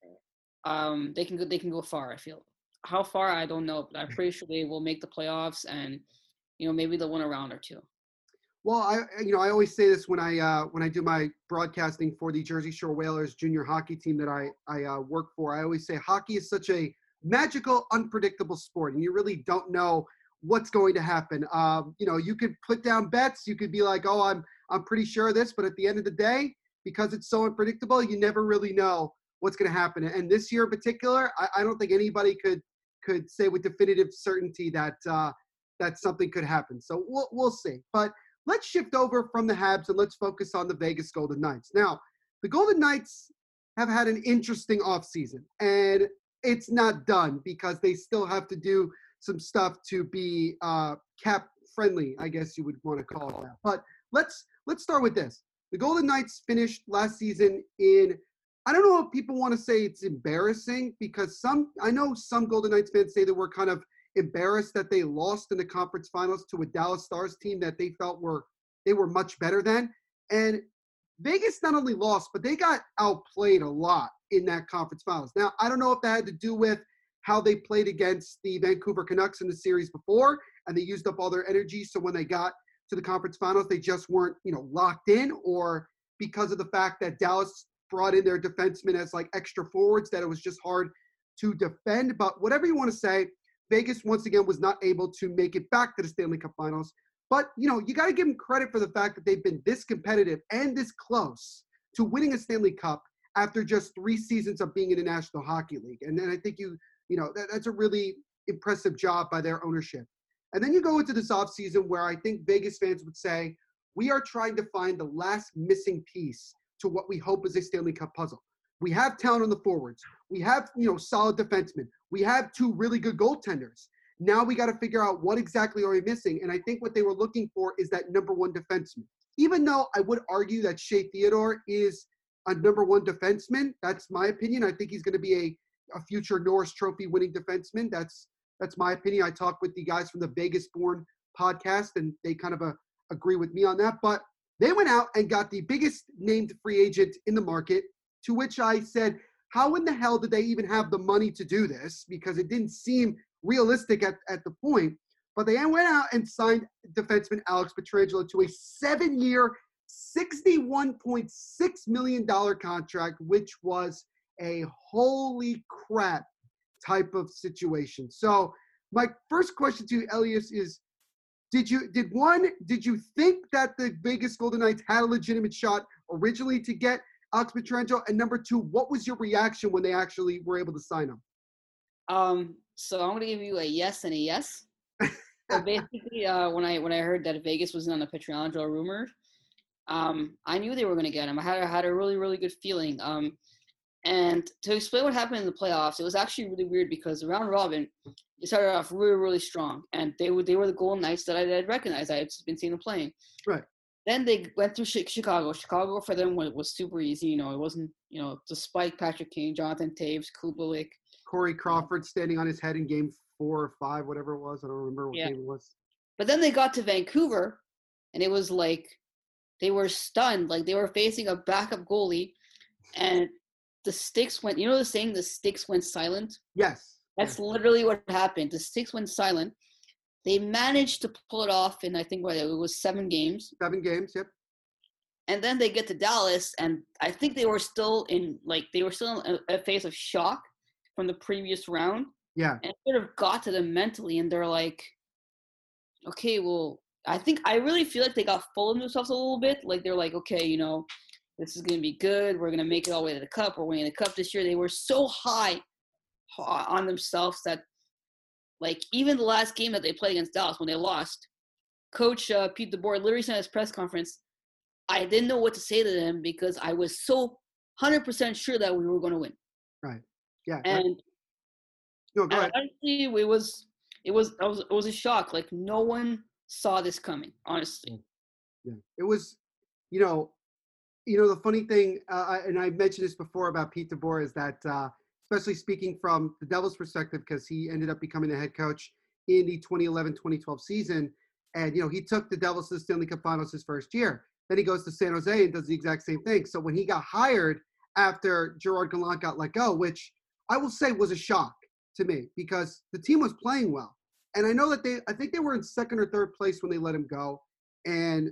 Um, they can go. They can go far. I feel. How far, I don't know, but I'm pretty sure they will make the playoffs, and you know, maybe they'll win a round or two. Well, I you know I always say this when I uh, when I do my broadcasting for the Jersey Shore Whalers junior hockey team that I I uh, work for. I always say hockey is such a magical, unpredictable sport, and you really don't know what's going to happen. Um, you know, you could put down bets. You could be like, oh, I'm I'm pretty sure of this, but at the end of the day, because it's so unpredictable, you never really know what's going to happen. And this year in particular, I, I don't think anybody could could say with definitive certainty that uh, that something could happen. So we'll we'll see. But let's shift over from the Habs and let's focus on the Vegas Golden Knights. Now, the Golden Knights have had an interesting offseason, and it's not done because they still have to do some stuff to be uh, cap-friendly, I guess you would want to call it that. But let's let's start with this. The Golden Knights finished last season in, I don't know if people want to say it's embarrassing, because some, I know some Golden Knights fans say they were kind of embarrassed that they lost in the conference finals to a Dallas Stars team that they felt were, they were much better than. And Vegas not only lost, but they got outplayed a lot in that conference finals. Now, I don't know if that had to do with how they played against the Vancouver Canucks in the series before, and they used up all their energy, so when they got to the conference finals, they just weren't, you know, locked in, or because of the fact that Dallas brought in their defensemen as like extra forwards, that it was just hard to defend. But whatever you want to say, Vegas once again was not able to make it back to the Stanley Cup finals. But, you know, you got to give them credit for the fact that they've been this competitive and this close to winning a Stanley Cup after just three seasons of being in the National Hockey League. And then I think you, you know, that, that's a really impressive job by their ownership. And then you go into this offseason where I think Vegas fans would say, we are trying to find the last missing piece to what we hope is a Stanley Cup puzzle. We have talent on the forwards. We have, you know, solid defensemen. We have two really good goaltenders. Now we got to figure out what exactly are we missing. And I think what they were looking for is that number one defenseman. Even though I would argue that Shea Theodore is a number one defenseman, that's my opinion. I think he's going to be a, a future Norris Trophy winning defenseman. That's That's my opinion. I talked with the guys from the Vegas Born podcast, and they kind of uh, agree with me on that. But they went out and got the biggest named free agent in the market, to which I said, how in the hell did they even have the money to do this? Because it didn't seem realistic at, at the point. But they went out and signed defenseman Alex Pietrangelo to a seven-year, sixty-one point six million dollars contract, which was a holy crap type of situation. So my first question to you, Elias, is did you did one did you think that the Vegas Golden Knights had a legitimate shot originally to get Alex Pietrangelo? And number two, what was your reaction when they actually were able to sign him? Um, so I'm gonna give you a yes and a yes. So basically, uh, when I when I heard that Vegas was on the Pietrangelo rumor, um, I knew they were gonna get him. I had I had a really really good feeling. Um, And to explain what happened in the playoffs, it was actually really weird because the round robin, They started off really, really strong, and they were they were the Golden Knights that I had recognized. I had been seeing them playing. Right. Then they went through Chicago. Chicago for them was, was super easy. You know, it wasn't, you know, despite Patrick Kane, Jonathan Taves, Kubelik. Corey Crawford standing on his head in game four or five, whatever it was. I don't remember what yeah. game it was. But then they got to Vancouver, and it was like they were stunned. Like they were facing a backup goalie, and the sticks went – you know the saying, the sticks went silent? Yes. That's yeah. literally what happened. The sticks went silent. They managed to pull it off in, I think, what, it was seven games. Seven games, yep. And then they get to Dallas, and I think they were still in, like, they were still in a phase of shock from the previous round. Yeah. And it sort of got to them mentally, and they're like, okay, well, I think, I really feel like they got full of themselves a little bit. Like, they're like, okay, you know, this is going to be good. We're going to make it all the way to the Cup. We're winning the Cup this year. They were so high on themselves that, like, even the last game that they played against Dallas when they lost, Coach uh, Pete DeBoer literally said at his press conference, I didn't know what to say to them because I was so one hundred percent sure that we were going to win. Right. Yeah. And, no, go ahead. And honestly, it was it was, it was it was a shock. Like, no one saw this coming, honestly. Yeah. It was, you know, you know the funny thing, uh, and I mentioned this before about Pete DeBoer, is that uh, – especially speaking from the Devils' perspective, because he ended up becoming the head coach in the twenty eleven twenty twelve season. And, you know, he took the Devils to the Stanley Cup Finals his first year. Then he goes to San Jose and does the exact same thing. So when he got hired after Gerard Gallant got let go, which I will say was a shock to me because the team was playing well. And I know that they – I think they were in second or third place when they let him go. And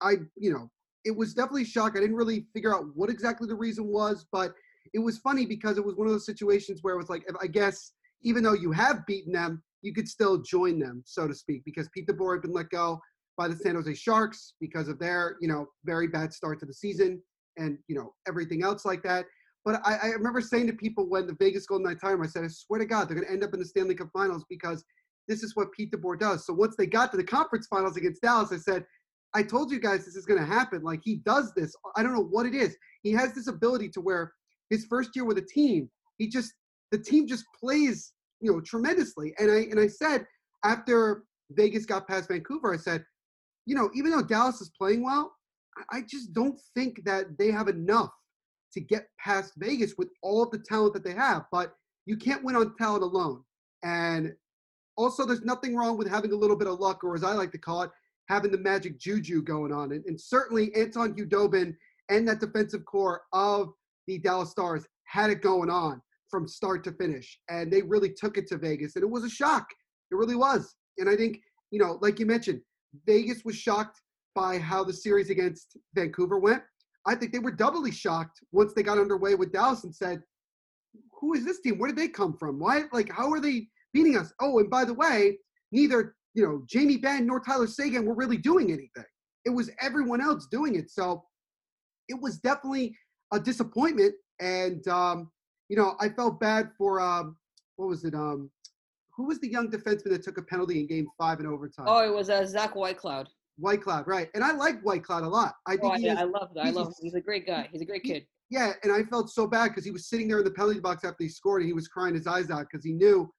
I – you know, it was definitely a shock. I didn't really figure out what exactly the reason was, but – it was funny because it was one of those situations where it was like, I guess, even though you have beaten them, you could still join them, so to speak, because Pete DeBoer had been let go by the San Jose Sharks because of their, you know, very bad start to the season and, you know, everything else like that. But I, I remember saying to people when the Vegas Golden Knights hired him, I said, I swear to God, they're going to end up in the Stanley Cup Finals because this is what Pete DeBoer does. So once they got to the conference finals against Dallas, I said, I told you guys this is going to happen. Like, he does this. I don't know what it is. He has this ability to where his first year with a team, he just the team just plays, you know, tremendously. And I and I said after Vegas got past Vancouver, I said, you know, even though Dallas is playing well, I just don't think that they have enough to get past Vegas with all of the talent that they have. But you can't win on talent alone. And also, there's nothing wrong with having a little bit of luck, or as I like to call it, having the magic juju going on. And, and certainly Anton Khudobin and that defensive core of the Dallas Stars had it going on from start to finish, and they really took it to Vegas, and it was a shock. It really was. And I think, you know, like you mentioned, Vegas was shocked by how the series against Vancouver went. I think they were doubly shocked once they got underway with Dallas and said, who is this team? Where did they come from? Why, like, how are they beating us? Oh, and by the way, neither, you know, Jamie Benn nor Tyler Seguin were really doing anything. It was everyone else doing it. So it was definitely a disappointment, and um, you know, I felt bad for um, what was it? Um, who was the young defenseman that took a penalty in Game Five in overtime? Oh, it was uh, Zach Whitecloud. Whitecloud, right? And I like Whitecloud a lot. I think oh, he I, is, I love that. I love him. He's a great guy. He's a great kid. He, yeah, and I felt so bad because he was sitting there in the penalty box after he scored, and he was crying his eyes out because he knew,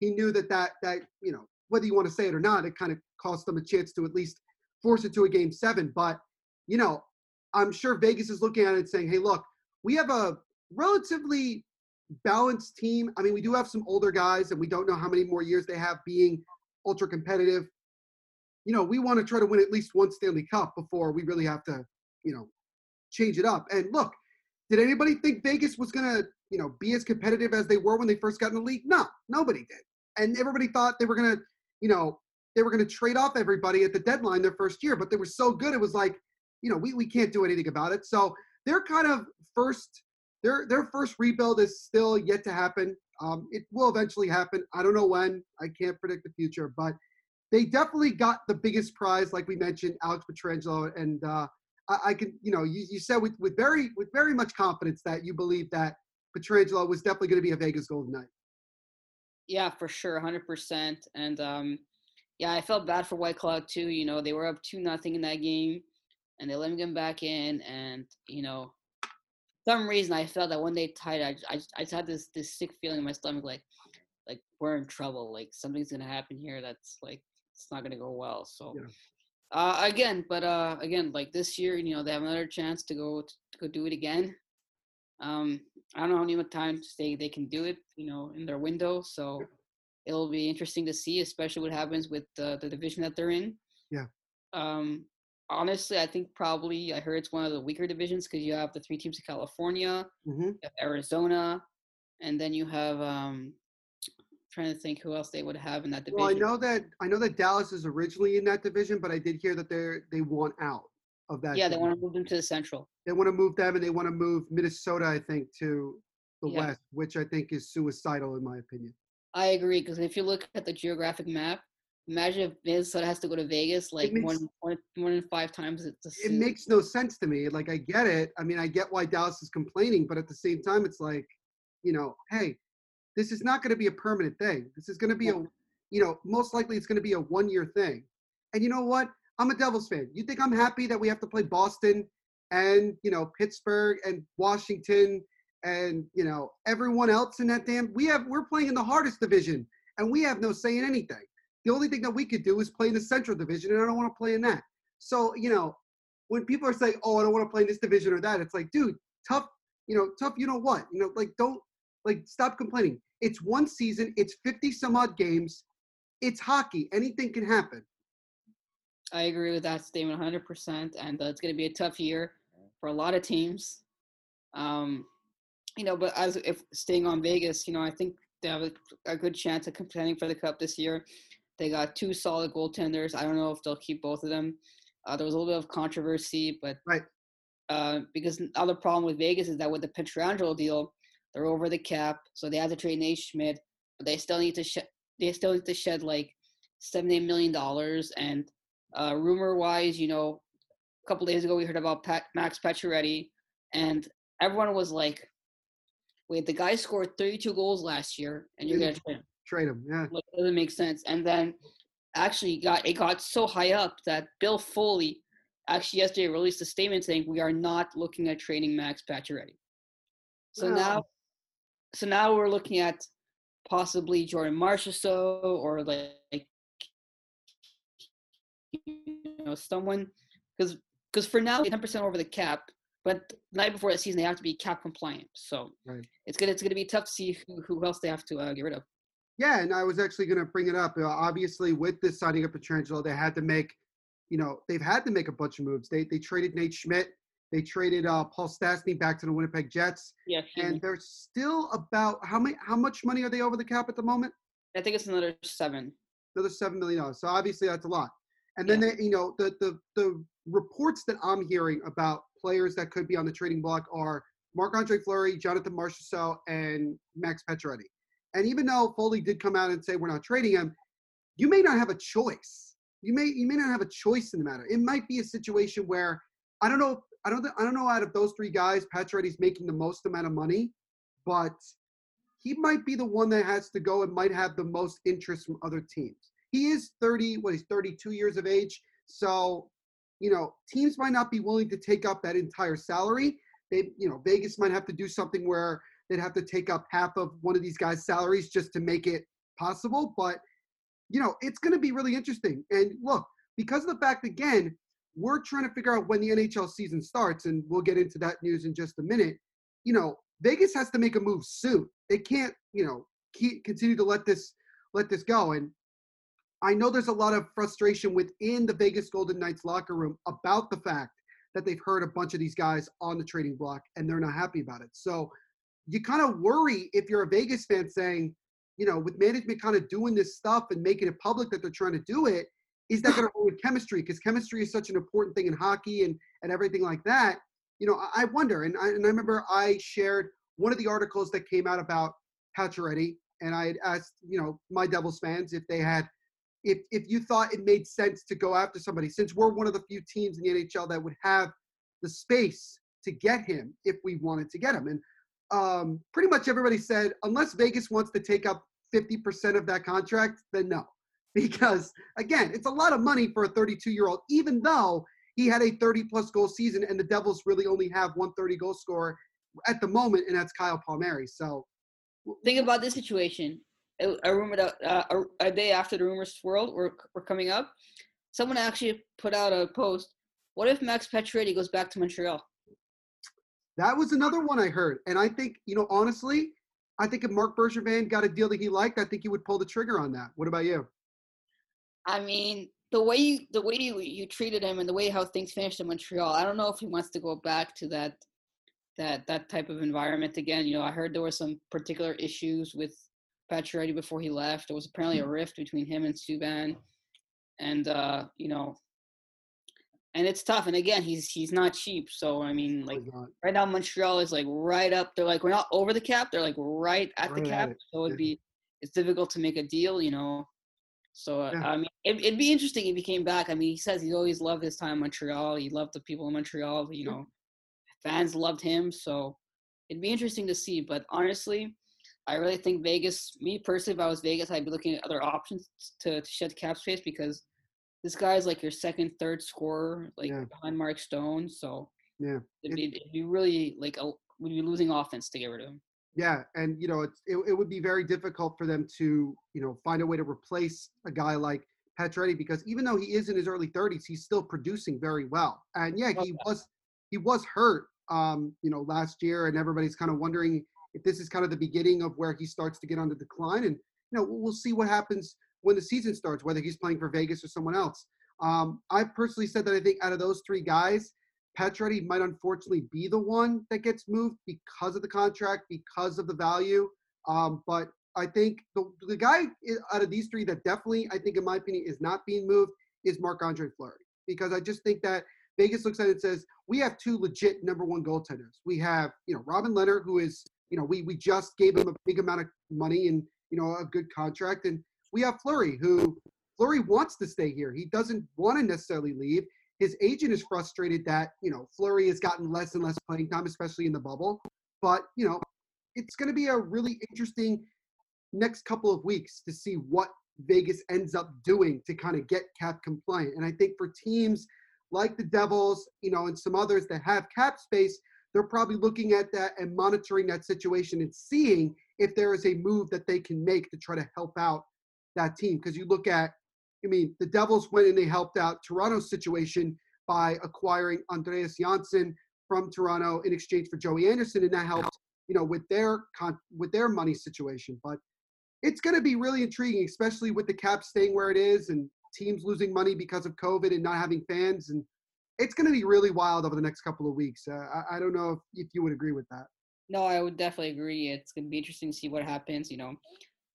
he knew that that that you know, whether you want to say it or not, it kind of cost them a chance to at least force it to a Game Seven. But you know, I'm sure Vegas is looking at it and saying, hey, look, we have a relatively balanced team. I mean, we do have some older guys, and we don't know how many more years they have being ultra competitive. You know, we want to try to win at least one Stanley Cup before we really have to, you know, change it up. And look, did anybody think Vegas was going to, you know, be as competitive as they were when they first got in the league? No, nobody did. And everybody thought they were going to, you know, they were going to trade off everybody at the deadline their first year, but they were so good. It was like, you know, we, we can't do anything about it. So their kind of first, their their first rebuild is still yet to happen. Um, it will eventually happen. I don't know when. I can't predict the future. But they definitely got the biggest prize, like we mentioned, Alex Pietrangelo. And uh, I, I can, you know, you, you said with, with very with very much confidence that you believe that Pietrangelo was definitely going to be a Vegas Golden Knight. Yeah, for sure, one hundred percent. And, um, yeah, I felt bad for Whitecloud, too. You know, they were up two nothing in that game. And they let him get back in, and, you know, for some reason I felt that when they tied, I, I, I just had this, this sick feeling in my stomach, like, like, we're in trouble. Like, something's going to happen here that's, like, it's not going to go well. So, yeah. uh, again, but, uh, again, like, this year, you know, they have another chance to go to, to go do it again. Um, I don't know how many times they, they can do it, you know, in their window. So, it'll be interesting to see, especially what happens with uh, the division that they're in. Yeah. Um, honestly, I think probably, I heard it's one of the weaker divisions because you have the three teams in California, mm-hmm. Arizona, and then you have um, – trying to think who else they would have in that division. Well, I know that I know that Dallas is originally in that division, but I did hear that they they want out of that. Yeah, division. They want to move them to the Central. They want to move them, and they want to move Minnesota, I think, to the yeah. West, which I think is suicidal in my opinion. I agree, because if you look at the geographic map, imagine if Minnesota has to go to Vegas like makes, more, than, more than five times. It's a it makes no sense to me. Like, I get it. I mean, I get why Dallas is complaining, but at the same time, it's like, you know, hey, this is not going to be a permanent thing. This is going to be a, you know, most likely it's going to be a one-year thing. And you know what? I'm a Devils fan. You think I'm happy that we have to play Boston and, you know, Pittsburgh and Washington and, you know, everyone else in that damn – we have, we're playing in the hardest division, and we have no say in anything. The only thing that we could do is play in the Central Division, and I don't want to play in that. So, you know, when people are saying, oh, I don't want to play in this division or that, it's like, dude, tough, you know, tough, you know what? You know, like, don't, like, stop complaining. It's one season. It's fifty-some-odd games. It's hockey. Anything can happen. I agree with that statement one hundred percent, and uh, it's going to be a tough year for a lot of teams. Um, you know, but as if staying on Vegas, you know, I think they have a, a good chance of contending for the Cup this year. They got two solid goaltenders. I don't know if they'll keep both of them. Uh, there was a little bit of controversy, but right. uh, because the other problem with Vegas is that with the Pietrangelo deal, they're over the cap, so they have to trade Nate Schmidt. But they still need to shed. They still need to shed like seven, eight million dollars. And uh, rumor-wise, you know, a couple days ago we heard about Pat, Max Pacioretty, and everyone was like, "Wait, the guy scored thirty-two goals last year, and you're mm-hmm. gonna trade him?" Trade him, yeah. It doesn't make sense. And then actually got it got so high up that Bill Foley actually yesterday released a statement saying we are not looking at trading Max Pacioretty. So no. now so now we're looking at possibly Jordan Marchessault or like, like you know, someone because because for now ten percent over the cap, but the night before the season they have to be cap compliant. So right. it's gonna it's gonna be tough to see who, who else they have to uh, get rid of. Yeah, and I was actually going to bring it up. Uh, obviously, with this signing of Pietrangelo, they had to make, you know, they've had to make a bunch of moves. They they traded Nate Schmidt. They traded uh, Paul Stastny back to the Winnipeg Jets. Yeah, and me. They're still about how many? How much money are they over the cap at the moment? I think it's another seven. Another seven million dollars. So obviously, that's a lot. And then yeah. they, you know, the the the reports that I'm hearing about players that could be on the trading block are Marc-Andre Fleury, Jonathan Marchessault, and Max Pacioretty. And even though Foley did come out and say we're not trading him, you may not have a choice. You may you may not have a choice in the matter. It might be a situation where I don't know. I don't. I don't know. Out of those three guys, Pacioretty's making the most amount of money, but he might be the one that has to go and might have the most interest from other teams. He is thirty. What he's thirty-two years of age. So you know, teams might not be willing to take up that entire salary. They you know Vegas might have to do something where. They'd have to take up half of one of these guys' salaries just to make it possible. But, you know, it's going to be really interesting. And, look, because of the fact, again, we're trying to figure out when the N H L season starts, and we'll get into that news in just a minute, you know, Vegas has to make a move soon. They can't, you know, keep, continue to let this let this go. And I know there's a lot of frustration within the Vegas Golden Knights locker room about the fact that they've heard a bunch of these guys on the trading block, and they're not happy about it. So – you kind of worry if you're a Vegas fan saying, you know, with management kind of doing this stuff and making it public that they're trying to do it, is that going to ruin chemistry? Because chemistry is such an important thing in hockey and, and everything like that. You know, I, I wonder. And I, and I remember I shared one of the articles that came out about Pacioretty, and I had asked, you know, my Devils fans if they had, if if you thought it made sense to go after somebody, since we're one of the few teams in the N H L that would have the space to get him if we wanted to get him. And Um, pretty much everybody said, unless Vegas wants to take up fifty percent of that contract, then no. Because, again, it's a lot of money for a thirty-two-year-old, even though he had a thirty-plus goal season, and the Devils really only have one thirty-goal scorer at the moment, and that's Kyle Palmieri. So think about this situation. a rumor that uh, a, a day after the rumors swirled were were coming up, someone actually put out a post. What if Max Pacioretty goes back to Montreal? That was another one I heard, and I think you know honestly, I think if Marc Bergevin got a deal that he liked, I think he would pull the trigger on that. What about you? I mean, the way you, the way you, you treated him and the way how things finished in Montreal, I don't know if he wants to go back to that that that type of environment again. You know, I heard there were some particular issues with Pacioretty before he left. There was apparently a rift between him and Subban, and uh, you know, and it's tough. And again, he's he's not cheap. So I mean, like right now, Montreal is like right up. They're like we're not over the cap. They're like right at the cap. So it'd be it's difficult to make a deal. You know. So, uh, yeah. I mean, it, it'd be interesting if he came back. I mean, he says he's always loved his time in Montreal. He loved the people in Montreal. You know, fans loved him. So it'd be interesting to see. But honestly, I really think Vegas, me personally, if I was Vegas, I'd be looking at other options to, to shed cap space because this guy's like your second, third scorer, like yeah. behind Mark Stone. So yeah, it'd be, it'd be really like a, we'd be losing offense to get rid of him. Yeah, and, you know, it's, it it would be very difficult for them to, you know, find a way to replace a guy like Pacioretty because even though he is in his early thirties, he's still producing very well. And, yeah, he was he was hurt, um, you know, last year, and everybody's kind of wondering if this is kind of the beginning of where he starts to get on the decline. And, you know, we'll see what happens when the season starts, whether he's playing for Vegas or someone else. Um, I personally said that I think out of those three guys, Pacioretty might unfortunately be the one that gets moved because of the contract, because of the value. Um, but I think the, the guy out of these three that definitely, I think in my opinion, is not being moved is Marc-Andre Fleury. Because I just think that Vegas looks at it and says, we have two legit number one goaltenders. We have, you know, Robin Leonard, who is, you know, we we just gave him a big amount of money and, you know, a good contract. And we have Fleury, who Fleury wants to stay here. He doesn't want to necessarily leave. His agent is frustrated that, you know, Fleury has gotten less and less playing time, especially in the bubble. But, you know, it's going to be a really interesting next couple of weeks to see what Vegas ends up doing to kind of get cap compliant. And I think for teams like the Devils, you know, and some others that have cap space, they're probably looking at that and monitoring that situation and seeing if there is a move that they can make to try to help out that team. Because you look at, I mean, the Devils went and they helped out Toronto's situation by acquiring Andreas Janssen from Toronto in exchange for Joey Anderson, and that helped, you know, with their con- with their money situation. But it's going to be really intriguing, especially with the cap staying where it is and teams losing money because of COVID and not having fans. And it's going to be really wild over the next couple of weeks. Uh, I-, I don't know if, if you would agree with that. No, I would definitely agree. It's going to be interesting to see what happens, you know.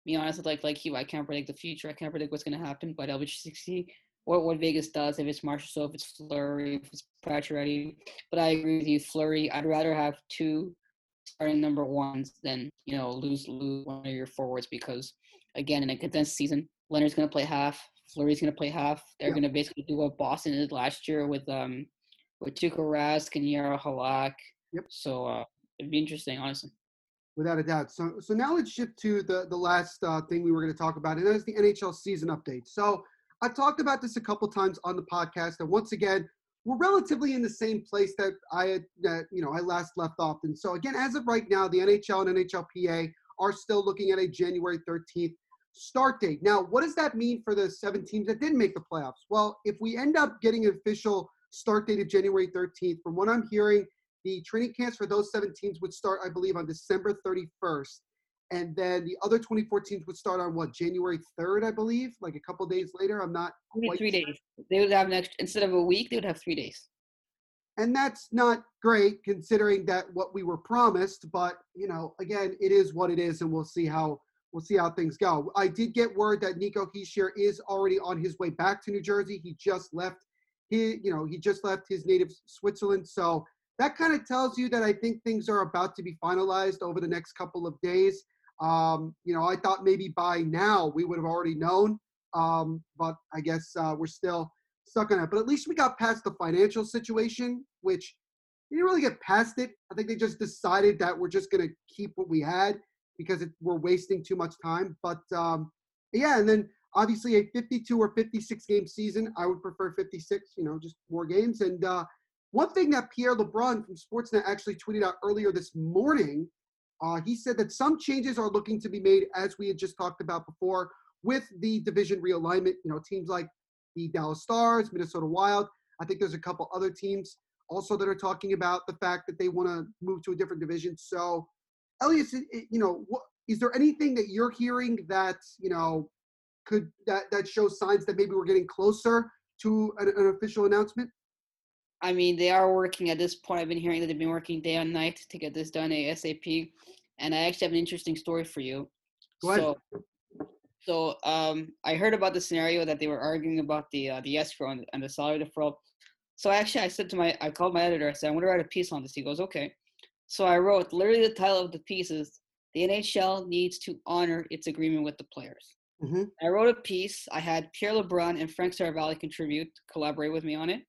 Me honestly, like like you, I can't predict the future. I can't predict what's going to happen. But I'll be sixty. What what Vegas does, if it's Marshall, so if it's Fleury, if it's Pacioretty. But I agree with you, Fleury. I'd rather have two starting number ones than you know lose lose one of your forwards because again, in a condensed season, Leonard's going to play half, Fleury's going to play half. They're yeah. going to basically do what Boston did last year with um with Tuukka Rask and Yarrow Halak. Yep. So uh, it'd be interesting, honestly. Without a doubt. So so now let's shift to the, the last uh, thing we were going to talk about, and that is the N H L season update. So I talked about this a couple times on the podcast, and once again, we're relatively in the same place that I had, that, you know, I last left off. And so again, as of right now, the N H L and N H L P A are still looking at a January thirteenth start date. Now, what does that mean for the seven teams that didn't make the playoffs? Well, if we end up getting an official start date of January thirteenth, from what I'm hearing, the training camps for those seven teams would start, I believe, on December thirty-first. And then the other twenty-four teams would start on, what, January third, I believe? Like a couple days later? I'm not quite Three sure. days. They would have an extra, instead of a week, they would have three days. And that's not great considering that what we were promised. But, you know, again, it is what it is, and we'll see how we'll see how things go. I did get word that Nico Hischier is already on his way back to New Jersey. He just left he, you know, he just left his native Switzerland. So that kind of tells you that I think things are about to be finalized over the next couple of days. Um, you know, I thought maybe by now we would have already known, um, but I guess uh, we're still stuck on it. But at least we got past the financial situation, which we didn't really get past it. I think they just decided that we're just going to keep what we had because it, we're wasting too much time. But, um, yeah, and then obviously a fifty-two or fifty-six game season. I would prefer fifty-six, you know, just more games. And, uh, one thing that Pierre Lebrun from Sportsnet actually tweeted out earlier this morning Uh, he said that some changes are looking to be made, as we had just talked about before, with the division realignment. You know, teams like the Dallas Stars, Minnesota Wild. I think there's a couple other teams also that are talking about the fact that they want to move to a different division. So, Elias, you know, is there anything that you're hearing that, you know, could that, that shows signs that maybe we're getting closer to an, an official announcement? I mean, they are working at this point. I've been hearing that they've been working day and night to get this done ASAP. And I actually have an interesting story for you. Go ahead. So, so um, I heard about the scenario that they were arguing about the uh, the escrow and, and the salary deferral. So actually, I said to my, I called my editor. I said, I want to write a piece on this. He goes, okay. So I wrote, literally the title of the piece is, the N H L needs to honor its agreement with the players. Mm-hmm. I wrote a piece. I had Pierre Lebrun and Frank Saravalli contribute, collaborate with me on it.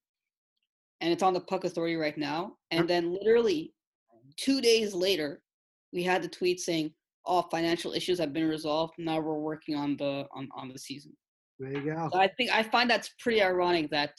And it's on the Puck Authority right now. And then literally two days later, we had the tweet saying, "All oh, financial issues have been resolved. Now we're working on the on, on the season." There you go. So I think I find that's pretty ironic that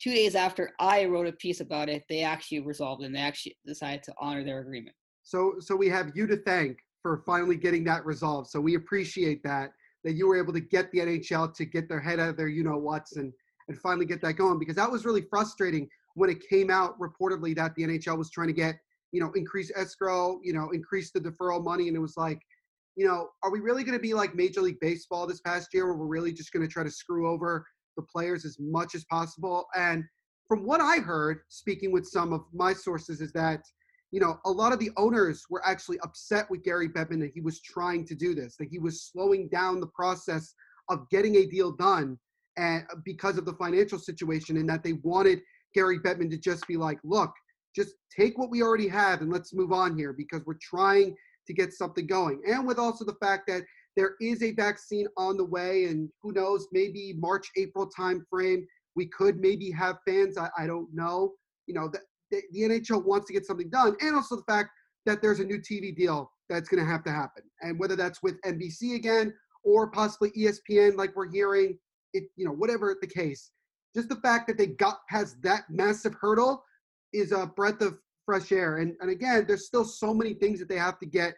two days after I wrote a piece about it, they actually resolved and they actually decided to honor their agreement. So so we have you to thank for finally getting that resolved. So we appreciate that, that you were able to get the N H L to get their head out of their you-know-whats and, and finally get that going, because that was really frustrating when it came out reportedly that the N H L was trying to get, you know, increase escrow, you know, increase the deferral money. And it was like, you know, are we really going to be like Major League Baseball this past year, where we're really just going to try to screw over the players as much as possible? And from what I heard, speaking with some of my sources, is that, you know, a lot of the owners were actually upset with Gary Bettman that he was trying to do this, that he was slowing down the process of getting a deal done, and because of the financial situation, and that they wanted Gary Bettman to just be like, look, just take what we already have and let's move on here, because we're trying to get something going. And with also the fact that there is a vaccine on the way, and who knows, maybe March, April timeframe, we could maybe have fans. I, I don't know. You know, the, the, the N H L wants to get something done. And also the fact that there's a new T V deal that's going to have to happen. And whether that's with N B C again, or possibly E S P N, like we're hearing, it, you know, whatever the case. Just the fact that they got past that massive hurdle is a breath of fresh air. And, and again, there's still so many things that they have to get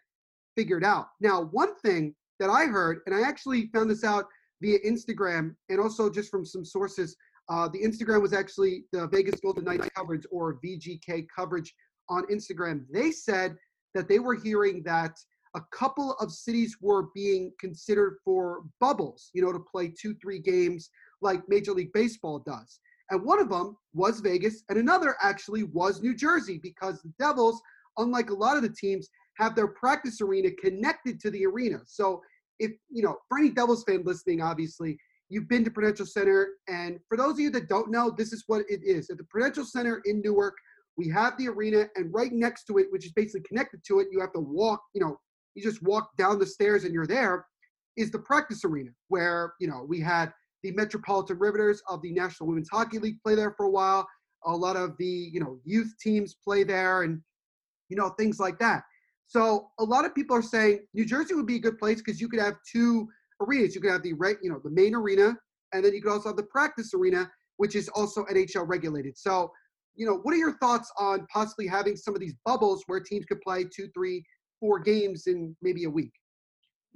figured out. Now, one thing that I heard, and I actually found this out via Instagram and also just from some sources, uh, the Instagram was actually the Vegas Golden Knights coverage, or V G K coverage on Instagram. They said that they were hearing that a couple of cities were being considered for bubbles, you know, to play two, three games like Major League Baseball does. And one of them was Vegas, and another actually was New Jersey, because the Devils, unlike a lot of the teams, have their practice arena connected to the arena. So if, you know, for any Devils fan listening, obviously, you've been to Prudential Center. And for those of you that don't know, this is what it is. At the Prudential Center in Newark, we have the arena, and right next to it, which is basically connected to it, you have to walk, you know, you just walk down the stairs and you're there, is the practice arena where, you know, we had the Metropolitan Riveters of the National Women's Hockey League play there for a while. A lot of the, you know, youth teams play there, and, you know, things like that. So a lot of people are saying New Jersey would be a good place, because you could have two arenas. You could have the, you know, the main arena, and then you could also have the practice arena, which is also N H L regulated. So, you know, what are your thoughts on possibly having some of these bubbles where teams could play two, three, four games in maybe a week?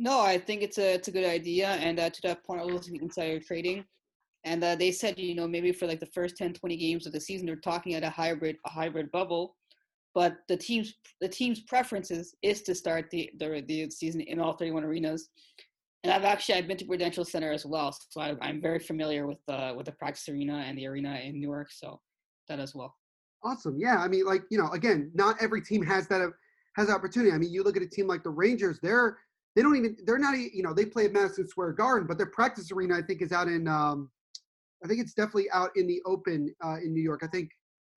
No, I think it's a it's a good idea. And uh, to that point, I was listening to Insider Trading, and uh, they said, you know, maybe for like the first ten, twenty games of the season, they're talking at a hybrid a hybrid bubble, but the team's the team's preferences is to start the the, the season in all thirty-one arenas. And I've actually I've been to Prudential Center as well, so I, I'm very familiar with uh, with the practice arena and the arena in Newark, so that as well. Awesome, yeah. I mean, like, you know, again, not every team has that has opportunity. I mean, you look at a team like the Rangers, they're They don't even, they're not, you know, they play at Madison Square Garden, but their practice arena, I think, is out in, um, I think it's definitely out in the open uh, in New York. I think,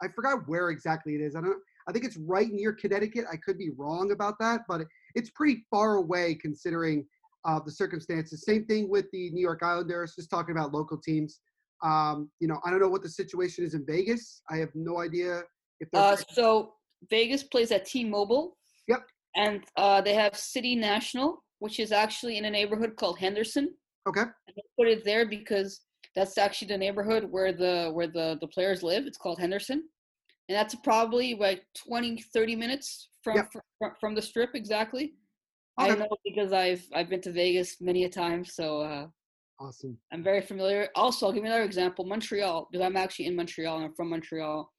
I forgot where exactly it is. I don't, I think it's right near Connecticut. I could be wrong about that, but it's pretty far away considering uh, the circumstances. Same thing with the New York Islanders, just talking about local teams. Um, you know, I don't know what the situation is in Vegas. I have no idea if uh, So Vegas plays at T-Mobile. Yep. And uh, they have City National, which is actually in a neighborhood called Henderson. Okay. And I put it there because that's actually the neighborhood where the where the, the players live. It's called Henderson. And that's probably like twenty, thirty minutes From yep. from, from the Strip, exactly. Okay. I know because I've I've been to Vegas many a time, so uh, awesome. I'm very familiar. Also, I'll give you another example, Montreal, because I'm actually in Montreal and I'm from Montreal.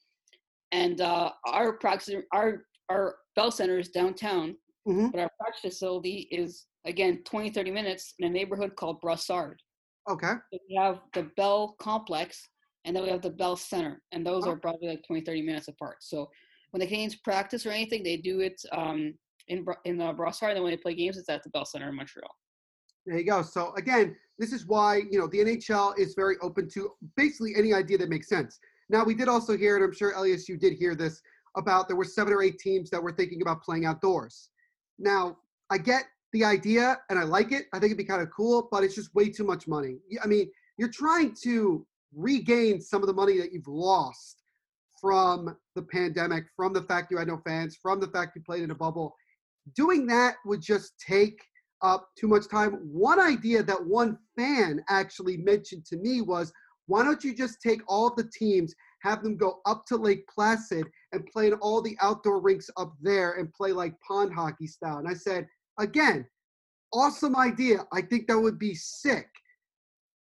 And uh, our practice, our our Bell Center is downtown, mm-hmm. but our practice facility is, again, twenty, thirty minutes in a neighborhood called Brossard. Okay. So we have the Bell Complex, and then we have the Bell Center, and those oh. are probably like twenty, thirty minutes apart. So when the Canadiens practice or anything, they do it um, in in uh, Brossard, and then when they play games, it's at the Bell Center in Montreal. There you go. So again, this is why, you know, the N H L is very open to basically any idea that makes sense. Now, we did also hear, and I'm sure, Elias, you did hear this, about there were seven or eight teams that were thinking about playing outdoors. Now, I get the idea, and I like it. I think it'd be kind of cool, but it's just way too much money. I mean, you're trying to regain some of the money that you've lost from the pandemic, from the fact you had no fans, from the fact you played in a bubble. Doing that would just take up too much time. One idea that one fan actually mentioned to me was, why don't you just take all of the teams, have them go up to Lake Placid and play in all the outdoor rinks up there and play like pond hockey style? And I said, again, awesome idea. I think that would be sick.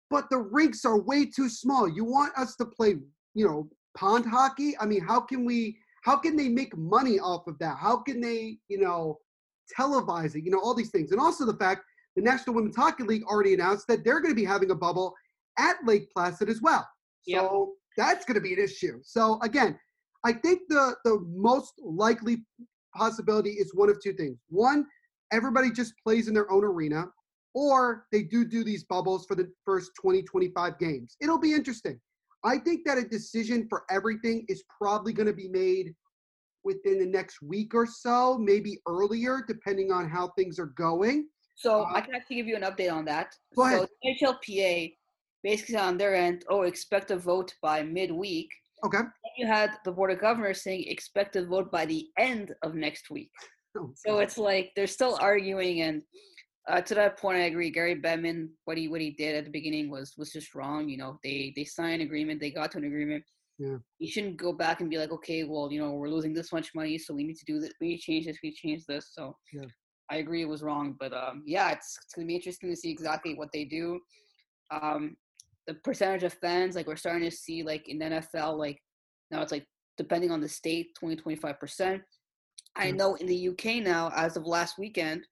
But the rinks are way too small. You want us to play, you know, pond hockey? I mean, how can we, how can they make money off of that? How can they, you know, televise it? You know, all these things. And also the fact the National Women's Hockey League already announced that they're going to be having a bubble at Lake Placid as well. So yep. that's going to be an issue. So again, I think the, the most likely possibility is one of two things. One, everybody just plays in their own arena, or they do do these bubbles for the first twenty, twenty-five games. It'll be interesting. I think that a decision for everything is probably going to be made within the next week or so, maybe earlier, depending on how things are going. So uh, I can actually give you an update on that. Go ahead. So the N H L P A basically on their end, oh, expect a vote by midweek. Okay. Then you had the Board of Governors saying expect a vote by the end of next week. Oh, so it's like they're still arguing, and uh, to that point, I agree. Gary Bettman, what he what he did at the beginning was was just wrong. You know, they they signed an agreement, they got to an agreement. Yeah. You shouldn't go back and be like, okay, well, you know, we're losing this much money, so we need to do this, we need to change this, we need to change this. So yeah. I agree, it was wrong, but um, yeah, it's, it's gonna be interesting to see exactly what they do. Um, the percentage of fans, like we're starting to see, like in N F L, like now it's like depending on the state, twenty, twenty-five percent. I know in the U K now, as of last weekend,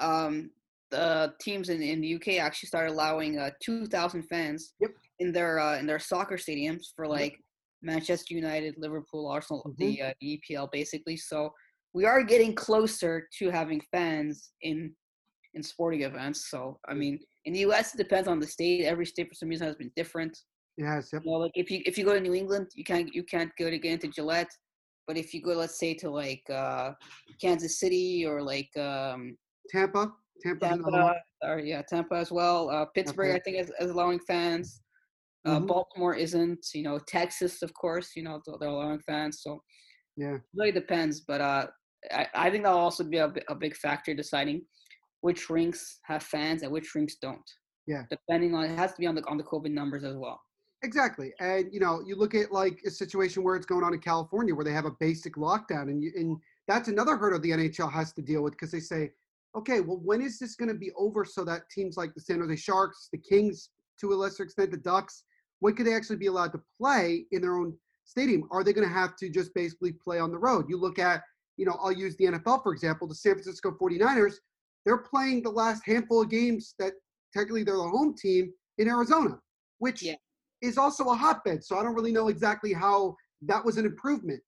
um, the teams in, in the U K actually started allowing uh, two thousand fans yep. in their uh, in their soccer stadiums for like yep. Manchester United, Liverpool, Arsenal, mm-hmm. the uh, E P L basically. So we are getting closer to having fans in in sporting events. So I mean, in the U S, it depends on the state. Every state for some reason has been different. Yes. Yep. You know, like if you if you go to New England, you can't you can't go to get into Gillette. But if you go, let's say, to, like, uh, Kansas City or, like... Um, Tampa. Tampa's Tampa. Or, yeah, Tampa as well. Uh, Pittsburgh, okay. I think, is, is allowing fans. Uh, mm-hmm. Baltimore isn't. You know, Texas, of course, you know, they're allowing fans. So, yeah. It really depends. But uh, I, I think that'll also be a, a big factor deciding which rinks have fans and which rinks don't. Yeah. Depending on – it has to be on the on the COVID numbers as well. Exactly. And, you know, you look at like a situation where it's going on in California where they have a basic lockdown, and you, and that's another hurdle the N H L has to deal with, because they say, okay, well, when is this going to be over so that teams like the San Jose Sharks, the Kings, to a lesser extent, the Ducks, when could they actually be allowed to play in their own stadium? Are they going to have to just basically play on the road? You look at, you know, I'll use the N F L, for example, the San Francisco forty-niners, they're playing the last handful of games that technically they're the home team in Arizona, which yeah. is also a hotbed, so I don't really know exactly how that was an improvement.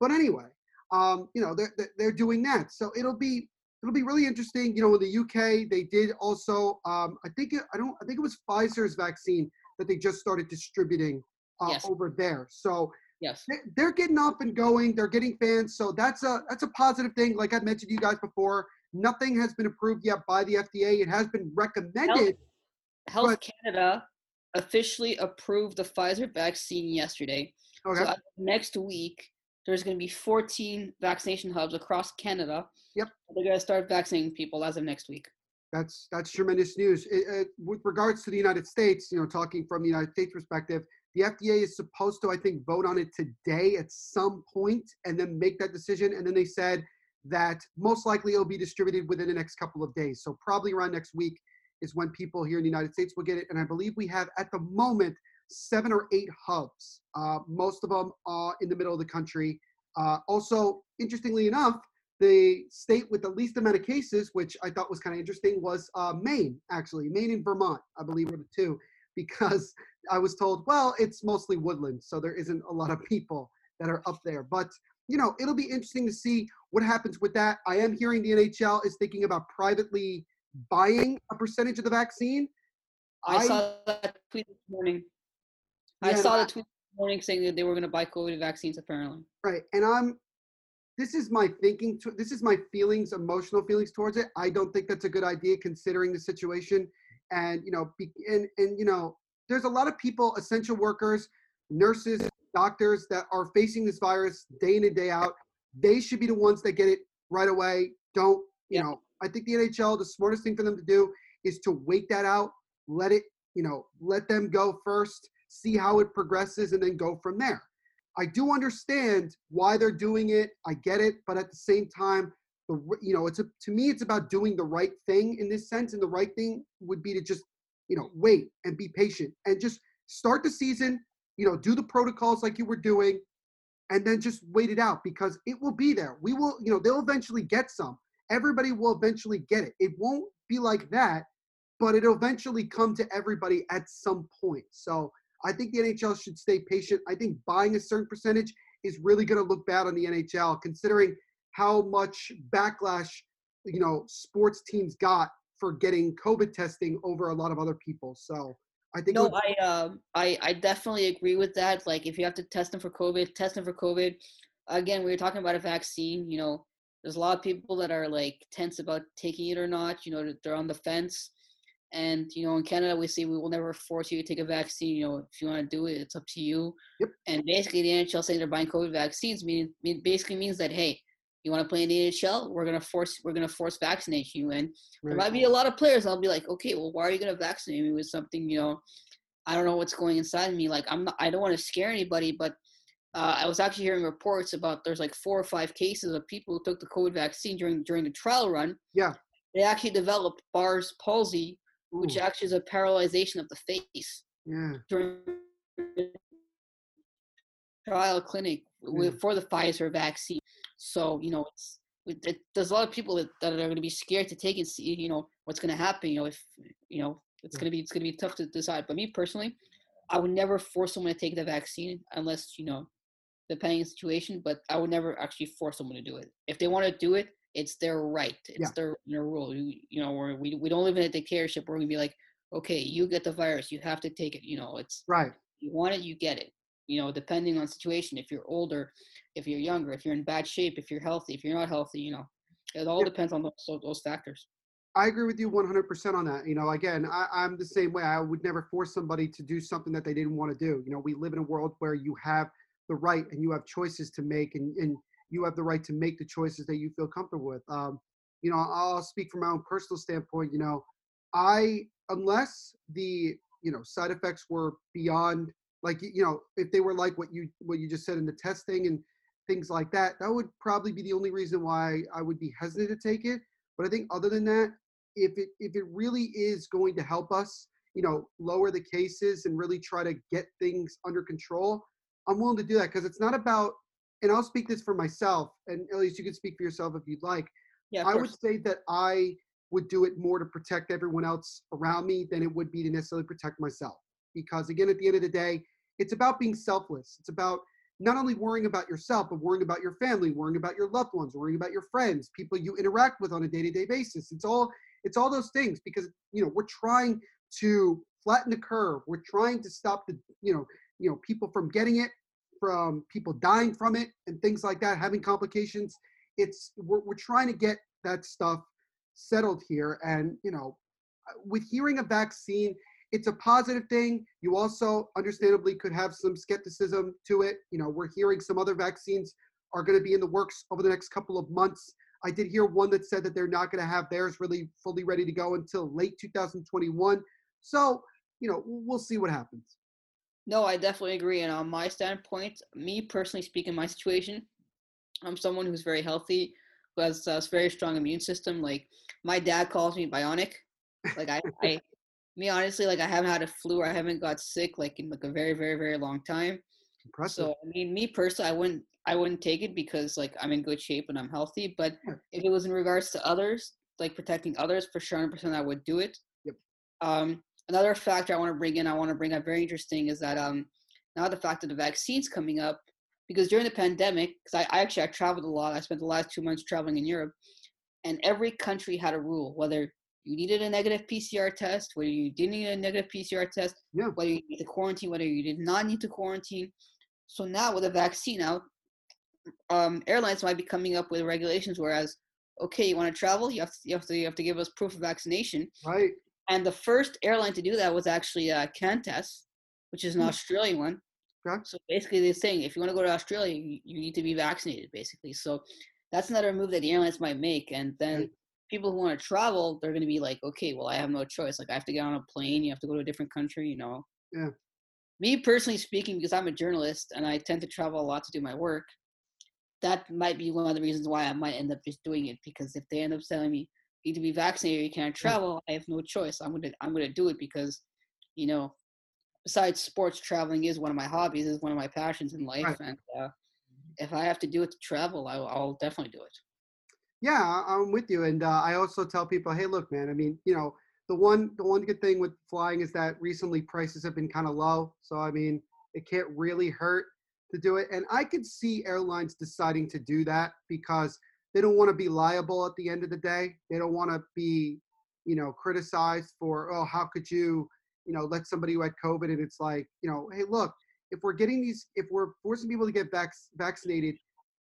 But anyway, um, you know, they're they're doing that, so it'll be it'll be really interesting. You know, in the U K, they did also. Um, I think it, I don't. I think it was Pfizer's vaccine that they just started distributing uh, yes. over there. So yes, they, they're getting up and going. They're getting fans, so that's a that's a positive thing. Like I mentioned to you guys before, nothing has been approved yet by the F D A. It has been recommended. Health, Health but, Canada. Officially approved the Pfizer vaccine yesterday. Okay. So next week, there's going to be fourteen vaccination hubs across Canada. Yep. They're going to start vaccinating people as of next week. That's that's tremendous news. It, it, with regards to the United States, you know, talking from the United States perspective, the F D A is supposed to, I think, vote on it today at some point and then make that decision. And then they said that most likely it'll be distributed within the next couple of days. So probably around next week is when people here in the United States will get it. And I believe we have at the moment seven or eight hubs, uh, most of them are in the middle of the country. Uh, also, interestingly enough, the state with the least amount of cases, which I thought was kind of interesting, was uh, Maine, actually. Maine and Vermont, I believe, were the two, because I was told, well, it's mostly woodland, so there isn't a lot of people that are up there. But, you know, it'll be interesting to see what happens with that. I am hearing the N H L is thinking about privately buying a percentage of the vaccine. I, I saw that tweet this morning. Yeah, I saw the tweet this morning saying that they were going to buy COVID vaccines, apparently. Right. And I'm, this is my thinking, to, this is my feelings, emotional feelings towards it. I don't think that's a good idea considering the situation. And, you know, be, and, and, you know, there's a lot of people, essential workers, nurses, doctors that are facing this virus day in and day out. They should be the ones that get it right away. Don't, you yeah. know, I think the N H L, the smartest thing for them to do is to wait that out, let it, you know, let them go first, see how it progresses, and then go from there. I do understand why they're doing it. I get it. But at the same time, the, you know, it's a, to me, it's about doing the right thing in this sense. And the right thing would be to just, you know, wait and be patient and just start the season, you know, do the protocols like you were doing, and then just wait it out, because it will be there. We will, you know, they'll eventually get some. Everybody will eventually get it. It won't be like that, but it'll eventually come to everybody at some point. So I think the N H L should stay patient. I think buying a certain percentage is really going to look bad on the N H L, considering how much backlash, you know, sports teams got for getting COVID testing over a lot of other people. So I think no, I um I I definitely agree with that. Like, if you have to test them for COVID, test them for COVID. Again, we were talking about a vaccine. You know, there's a lot of people that are like tense about taking it or not. You know, they're on the fence. And, you know, in Canada, we say we will never force you to take a vaccine. You know, if you want to do it, it's up to you. Yep. And basically, the N H L saying they're buying COVID vaccines mean, mean basically means that, hey, you want to play in the N H L? We're gonna force we're gonna force vaccinate you. And really? There might be a lot of players. I'll be like, okay, well, why are you gonna vaccinate me with something? You know, I don't know what's going inside me. Like, I'm not, I don't want to scare anybody, but uh, I was actually hearing reports about there's like four or five cases of people who took the COVID vaccine during during the trial run. Yeah, they actually developed Barre's palsy. Ooh. Which actually is a paralyzation of the face. Yeah. During the trial clinic with, yeah. for the Pfizer vaccine. So, you know, it's, it, it, there's a lot of people that, that are going to be scared to take and see, you know, what's going to happen. You know, if, you know, it's yeah. going to be, it's going to be tough to decide. But me personally, I would never force someone to take the vaccine unless, you know, depending on the situation, but I would never actually force someone to do it. If they want to do it, it's their right. It's yeah. their, their rule. You, you know, we're, we we don't live in a dictatorship where we be like, okay, you get the virus, you have to take it. You know, it's right. You want it, you get it. You know, depending on situation. If you're older, if you're younger, if you're in bad shape, if you're healthy, if you're not healthy. You know, it all yeah. depends on those those factors. I agree with you one hundred percent on that. You know, again, I, I'm the same way. I would never force somebody to do something that they didn't want to do. You know, we live in a world where you have the right and you have choices to make, and and. you have the right to make the choices that you feel comfortable with. Um, you know, I'll speak from my own personal standpoint. You know, I, unless the, you know, side effects were beyond, like, you know, if they were like what you, what you just said in the testing and things like that, that would probably be the only reason why I would be hesitant to take it. But I think other than that, if it, if it really is going to help us, you know, lower the cases and really try to get things under control, I'm willing to do that. Cause it's not about, and I'll speak this for myself, and at least you can speak for yourself if you'd like. Yeah, I course. would say that I would do it more to protect everyone else around me than it would be to necessarily protect myself. Because again, at the end of the day, it's about being selfless. It's about not only worrying about yourself, but worrying about your family, worrying about your loved ones, worrying about your friends, people you interact with on a day-to-day basis. It's all, it's all those things, because, you know, we're trying to flatten the curve. We're trying to stop the, you know, you know, people from getting it, from people dying from it and things like that, having complications. It's we're, we're trying to get that stuff settled here. And, you know, with hearing a vaccine, it's a positive thing. You also understandably could have some skepticism to it. You know, we're hearing some other vaccines are going to be in the works over the next couple of months. I did hear one that said that they're not going to have theirs really fully ready to go until late two thousand twenty-one. So, you know, we'll see what happens. No, I definitely agree. And on my standpoint, me personally speaking, my situation, I'm someone who's very healthy. who has a very strong immune system. Like, my dad calls me bionic. Like, I, I me honestly, like, I haven't had a flu or I haven't got sick, like, in, like, a very, very, very long time. Impressive. So, I mean, me personally, I wouldn't, I wouldn't take it because, like, I'm in good shape and I'm healthy. But if it was in regards to others, like, protecting others, for sure, one hundred percent I would do it. Yep. Um, another factor I want to bring in, I want to bring up very interesting is that um, now the fact that the vaccine's coming up, because during the pandemic, because I, I actually, I traveled a lot. I spent the last two months traveling in Europe, and every country had a rule, whether you needed a negative P C R test, whether you didn't need a negative P C R test, yeah. whether you need to quarantine, whether you did not need to quarantine. So now with a vaccine out, um, airlines might be coming up with regulations, whereas, okay, you want to travel, you have to, you have to, you have to give us proof of vaccination. Right. And the first airline to do that was actually uh, Qantas, which is an mm-hmm. Australian one. Okay. So basically they're saying, if you want to go to Australia, you, you need to be vaccinated, basically. So that's another move that the airlines might make. And then right. people who want to travel, they're going to be like, okay, well, I have no choice. Like, I have to get on a plane. You have to go to a different country, you know. Yeah. Me personally speaking, because I'm a journalist and I tend to travel a lot to do my work, that might be one of the reasons why I might end up just doing it. Because if they end up telling me, you need to be vaccinated or you can't travel, yeah. I have no choice. I'm going to, I'm going to do it because, you know, besides sports, traveling is one of my hobbies, is one of my passions in life. Right. And uh, if I have to do it to travel, I, I'll definitely do it. Yeah, I'm with you. And uh, I also tell people, hey, look, man, I mean, you know, the one the one good thing with flying is that recently prices have been kind of low. So, I mean, it can't really hurt to do it. And I could see airlines deciding to do that because they don't want to be liable at the end of the day. They don't want to be, you know, criticized for, oh, how could you, you know, let somebody who had COVID, and it's like, you know, hey, look, if we're getting these, if we're forcing people to get vac- vaccinated,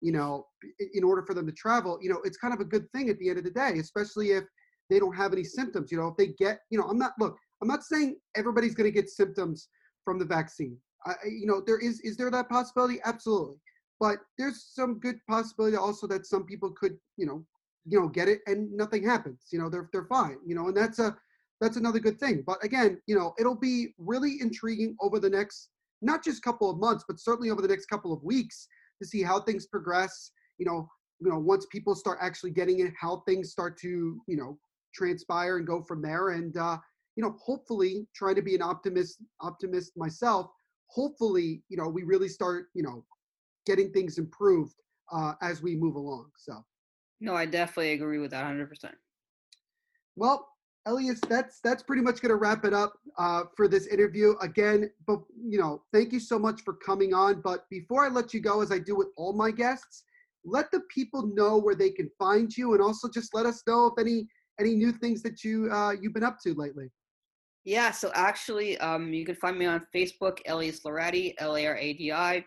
you know, in order for them to travel, you know, it's kind of a good thing at the end of the day, especially if they don't have any symptoms, you know, if they get, you know, I'm not, look, I'm not saying everybody's going to get symptoms from the vaccine. I, you know, there is, is there that possibility? Absolutely. But there's some good possibility also that some people could, you know, you know, get it and nothing happens, you know, they're, they're fine, you know, and that's a, that's another good thing. But again, you know, it'll be really intriguing over the next, not just couple of months, but certainly over the next couple of weeks to see how things progress, you know, you know, once people start actually getting it, how things start to, you know, transpire and go from there. And, uh, you know, hopefully try to be an optimist, optimist myself. Hopefully, you know, we really start, you know, getting things improved uh, as we move along. So. No, I definitely agree with that one hundred percent. Well, Elias, that's that's pretty much going to wrap it up uh, for this interview. Again, but you know, thank you so much for coming on. But before I let you go, as I do with all my guests, let the people know where they can find you, and also just let us know if any any new things that you uh, you've been up to lately. Yeah, so actually, um, you can find me on Facebook, Elias Laradi, L A R A D I,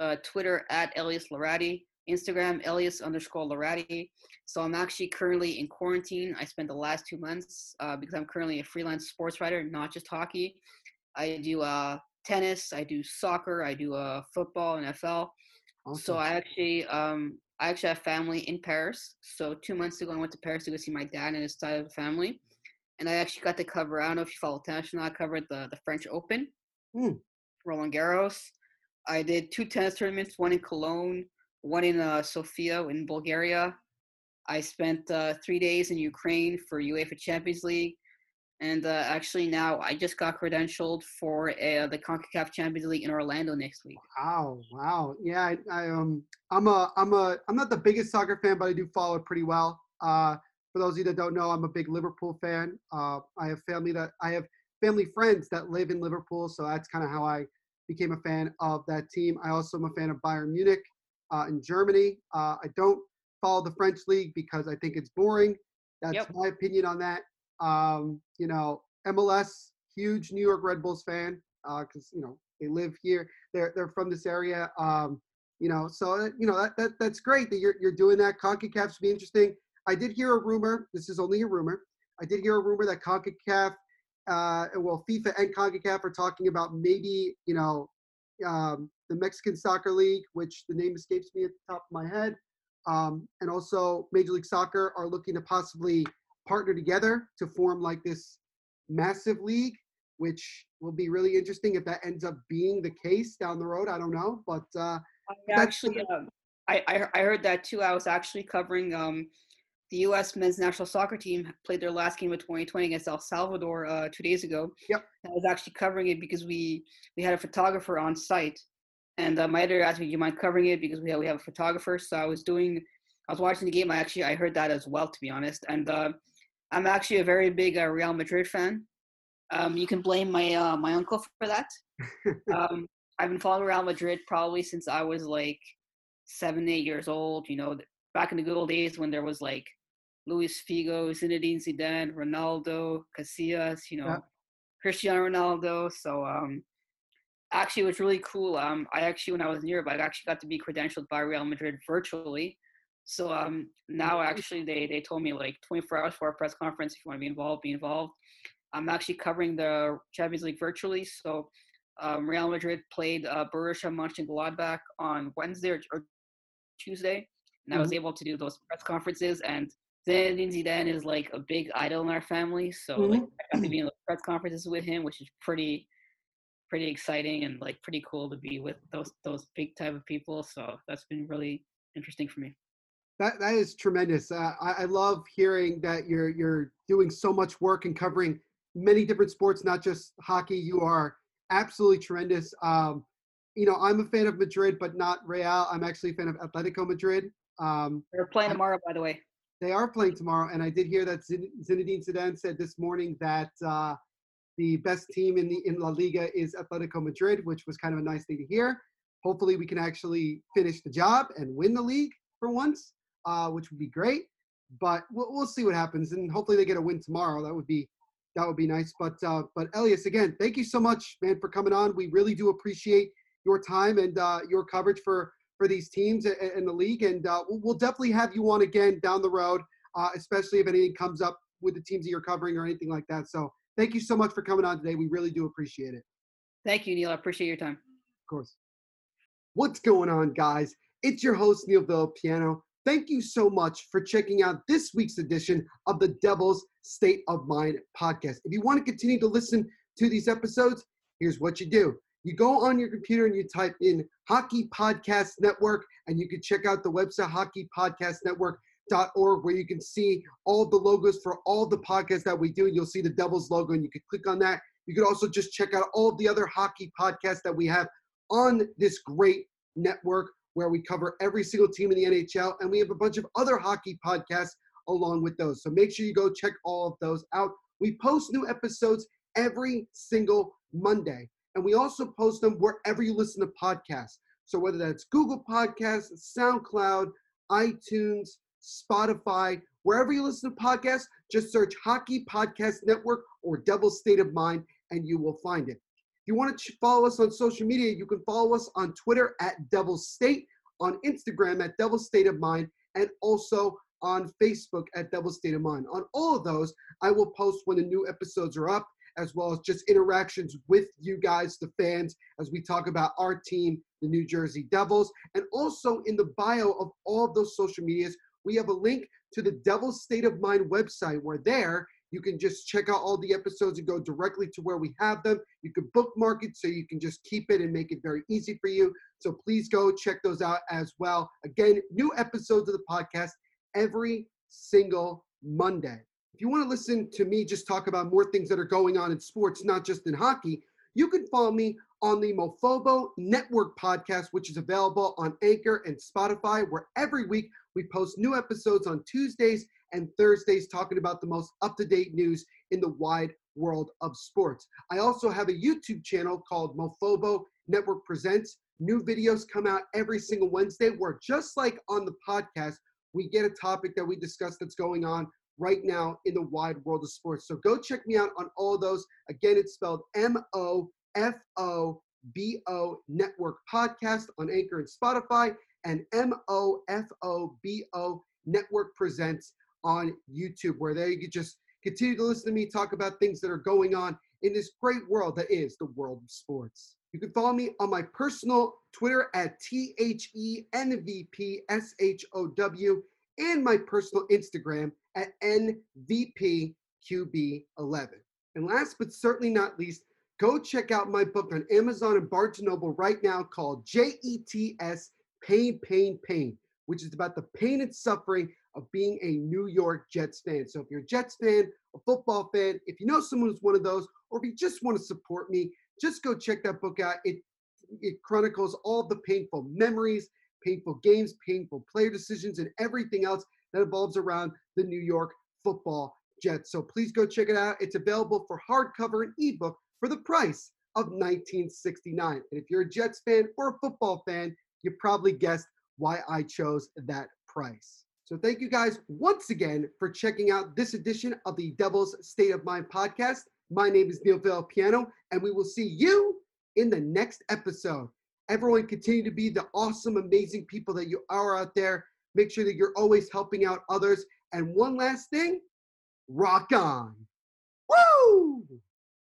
uh, Twitter at Elias Laradi, Instagram Elias underscore Laradi. So I'm actually currently in quarantine. I spent the last two months uh, because I'm currently a freelance sports writer, not just hockey. I do uh, tennis, I do soccer, I do uh, football, N F L. Awesome. So I actually, um, I actually have family in Paris. So two months ago, I went to Paris to go see my dad and his side of the family. And I actually got to cover, I don't know if you follow tennis or not, I covered the, the French Open, mm. Roland Garros. I did two tennis tournaments, one in Cologne, one in uh, Sofia in Bulgaria. I spent uh, three days in Ukraine for UEFA Champions League. And uh, actually now I just got credentialed for uh, the CONCACAF Champions League in Orlando next week. Wow. Wow. Yeah. I, I, um, I'm a, I'm a, I'm not the biggest soccer fan, but I do follow it pretty well. Uh, for those of you that don't know, I'm a big Liverpool fan. Uh, I have family that I have family friends that live in Liverpool. So that's kind of how I became a fan of that team. I also am a fan of Bayern Munich uh, in Germany. Uh, I don't follow the French league because I think it's boring. That's yep. my opinion on that. Um, you know, M L S, huge New York Red Bulls fan because, uh, you know, they live here. They're they're from this area, um, you know. So, that, you know, that, that that's great that you're, you're doing that. CONCACAF should be interesting. I did hear a rumor. This is only a rumor. I did hear a rumor that CONCACAF, uh, well, FIFA and CONCACAF are talking about maybe, you know, um, the Mexican Soccer League, which the name escapes me at the top of my head. Um, and also Major League Soccer are looking to possibly partner together to form like this massive league, which will be really interesting if that ends up being the case down the road. I don't know, but uh, I actually, uh, I, I I heard that too. I was actually covering um, the U S men's national soccer team played their last game of twenty twenty against El Salvador uh, two days ago. Yep. I was actually covering it because we, we had a photographer on site, and uh, my editor asked me, "Do you mind covering it?" Because we have, we have a photographer. So I was doing, I was watching the game. I actually I heard that as well, to be honest. And uh, I'm actually a very big uh, Real Madrid fan. Um, you can blame my uh, my uncle for that. um, I've been following Real Madrid probably since I was like seven, eight years old. You know, back in the good old days when there was like Luis Figo, Zinedine Zidane, Ronaldo, Casillas, you know, yeah. Cristiano Ronaldo. So um, actually, it was really cool. Um, I actually, when I was in Europe, I actually got to be credentialed by Real Madrid virtually. So um, now actually, they they told me like twenty-four hours for a press conference. If you want to be involved, be involved. I'm actually covering the Champions League virtually. So um, Real Madrid played uh, Borussia Mönchengladbach on Wednesday or, or Tuesday. And mm-hmm. I was able to do those press conferences. And Zinedine Zidane is like a big idol in our family. So mm-hmm. like, I got to be in the press conferences with him, which is pretty, pretty exciting and like pretty cool to be with those, those big type of people. So that's been really interesting for me. That That is tremendous. Uh, I, I love hearing that you're you're doing so much work and covering many different sports, not just hockey. You are absolutely tremendous. Um, you know, I'm a fan of Madrid, but not Real. I'm actually a fan of Atletico Madrid. Um, They're playing tomorrow, by the way. They are playing tomorrow, and I did hear that Zinedine Zidane said this morning that uh, the best team in the in La Liga is Atletico Madrid, which was kind of a nice thing to hear. Hopefully, we can actually finish the job and win the league for once, uh, which would be great. But we'll, we'll see what happens, and hopefully, they get a win tomorrow. That would be. That would be nice. But uh, but Elias, again, thank you so much, man, for coming on. We really do appreciate your time and uh, your coverage for, for these teams and, and the league. And uh, we'll definitely have you on again down the road, uh, especially if anything comes up with the teams that you're covering or anything like that. So thank you so much for coming on today. We really do appreciate it. Thank you, Neil. I appreciate your time. Of course. What's going on, guys? It's your host, Neil Villapiano. Thank you so much for checking out this week's edition of the Devil's State of Mind podcast. If you want to continue to listen to these episodes, here's what you do. You go on your computer and you type in Hockey Podcast Network, and you can check out the website hockey podcast network dot org, where you can see all the logos for all the podcasts that we do, and you'll see the Devil's logo, and you can click on that. You can also just check out all the other hockey podcasts that we have on this great network, where we cover every single team in the N H L, and we have a bunch of other hockey podcasts along with those. So make sure you go check all of those out. We post new episodes every single Monday, and we also post them wherever you listen to podcasts. So whether that's Google Podcasts, SoundCloud, iTunes, Spotify, wherever you listen to podcasts, just search Hockey Podcast Network or Devil's State of Mind, and you will find it. If you want to follow us on social media, you can follow us on Twitter at Devil's State, on Instagram at Devil's State of Mind, and also on Facebook at Devil's State of Mind. On all of those, I will post when the new episodes are up, as well as just interactions with you guys, the fans, as we talk about our team, the New Jersey Devils. And also in the bio of all of those social medias, we have a link to the Devil's State of Mind website, where there you can just check out all the episodes and go directly to where we have them. You can bookmark it so you can just keep it and make it very easy for you. So please go check those out as well. Again, new episodes of the podcast every single Monday. If you want to listen to me just talk about more things that are going on in sports, not just in hockey, you can follow me on the Mofobo Network podcast, which is available on Anchor and Spotify, where every week we post new episodes on Tuesdays and Thursdays talking about the most up-to-date news in the wide world of sports. I also have a YouTube channel called Mofobo Network Presents. New videos come out every single Wednesday, where just like on the podcast, we get a topic that we discuss that's going on right now in the wide world of sports. So go check me out on all those. Again, it's spelled M O F O B O Network Podcast on Anchor and Spotify, and M O F O B O Network Presents on YouTube, where there you can just continue to listen to me talk about things that are going on in this great world that is the world of sports. You can follow me on my personal Twitter at T H E N V P S H O W, and my personal Instagram at N V P Q B eleven. And last but certainly not least, go check out my book on Amazon and Barnes and Noble right now called J E T S pain, pain, pain, which is about the pain and suffering of being a New York Jets fan. So if you're a Jets fan, a football fan, if you know someone who's one of those, or if you just want to support me, just go check that book out. It it chronicles all the painful memories, painful games, painful player decisions, and everything else that evolves around the New York football Jets. So please go check it out. It's available for hardcover and ebook for the price of nineteen sixty-nine dollars. And if you're a Jets fan or a football fan, you probably guessed why I chose that price. So thank you guys once again for checking out this edition of the Devil's State of Mind podcast. My name is Neil Villapiano, and we will see you in the next episode. Everyone, continue to be the awesome, amazing people that you are out there. Make sure that you're always helping out others. And one last thing, rock on. Woo!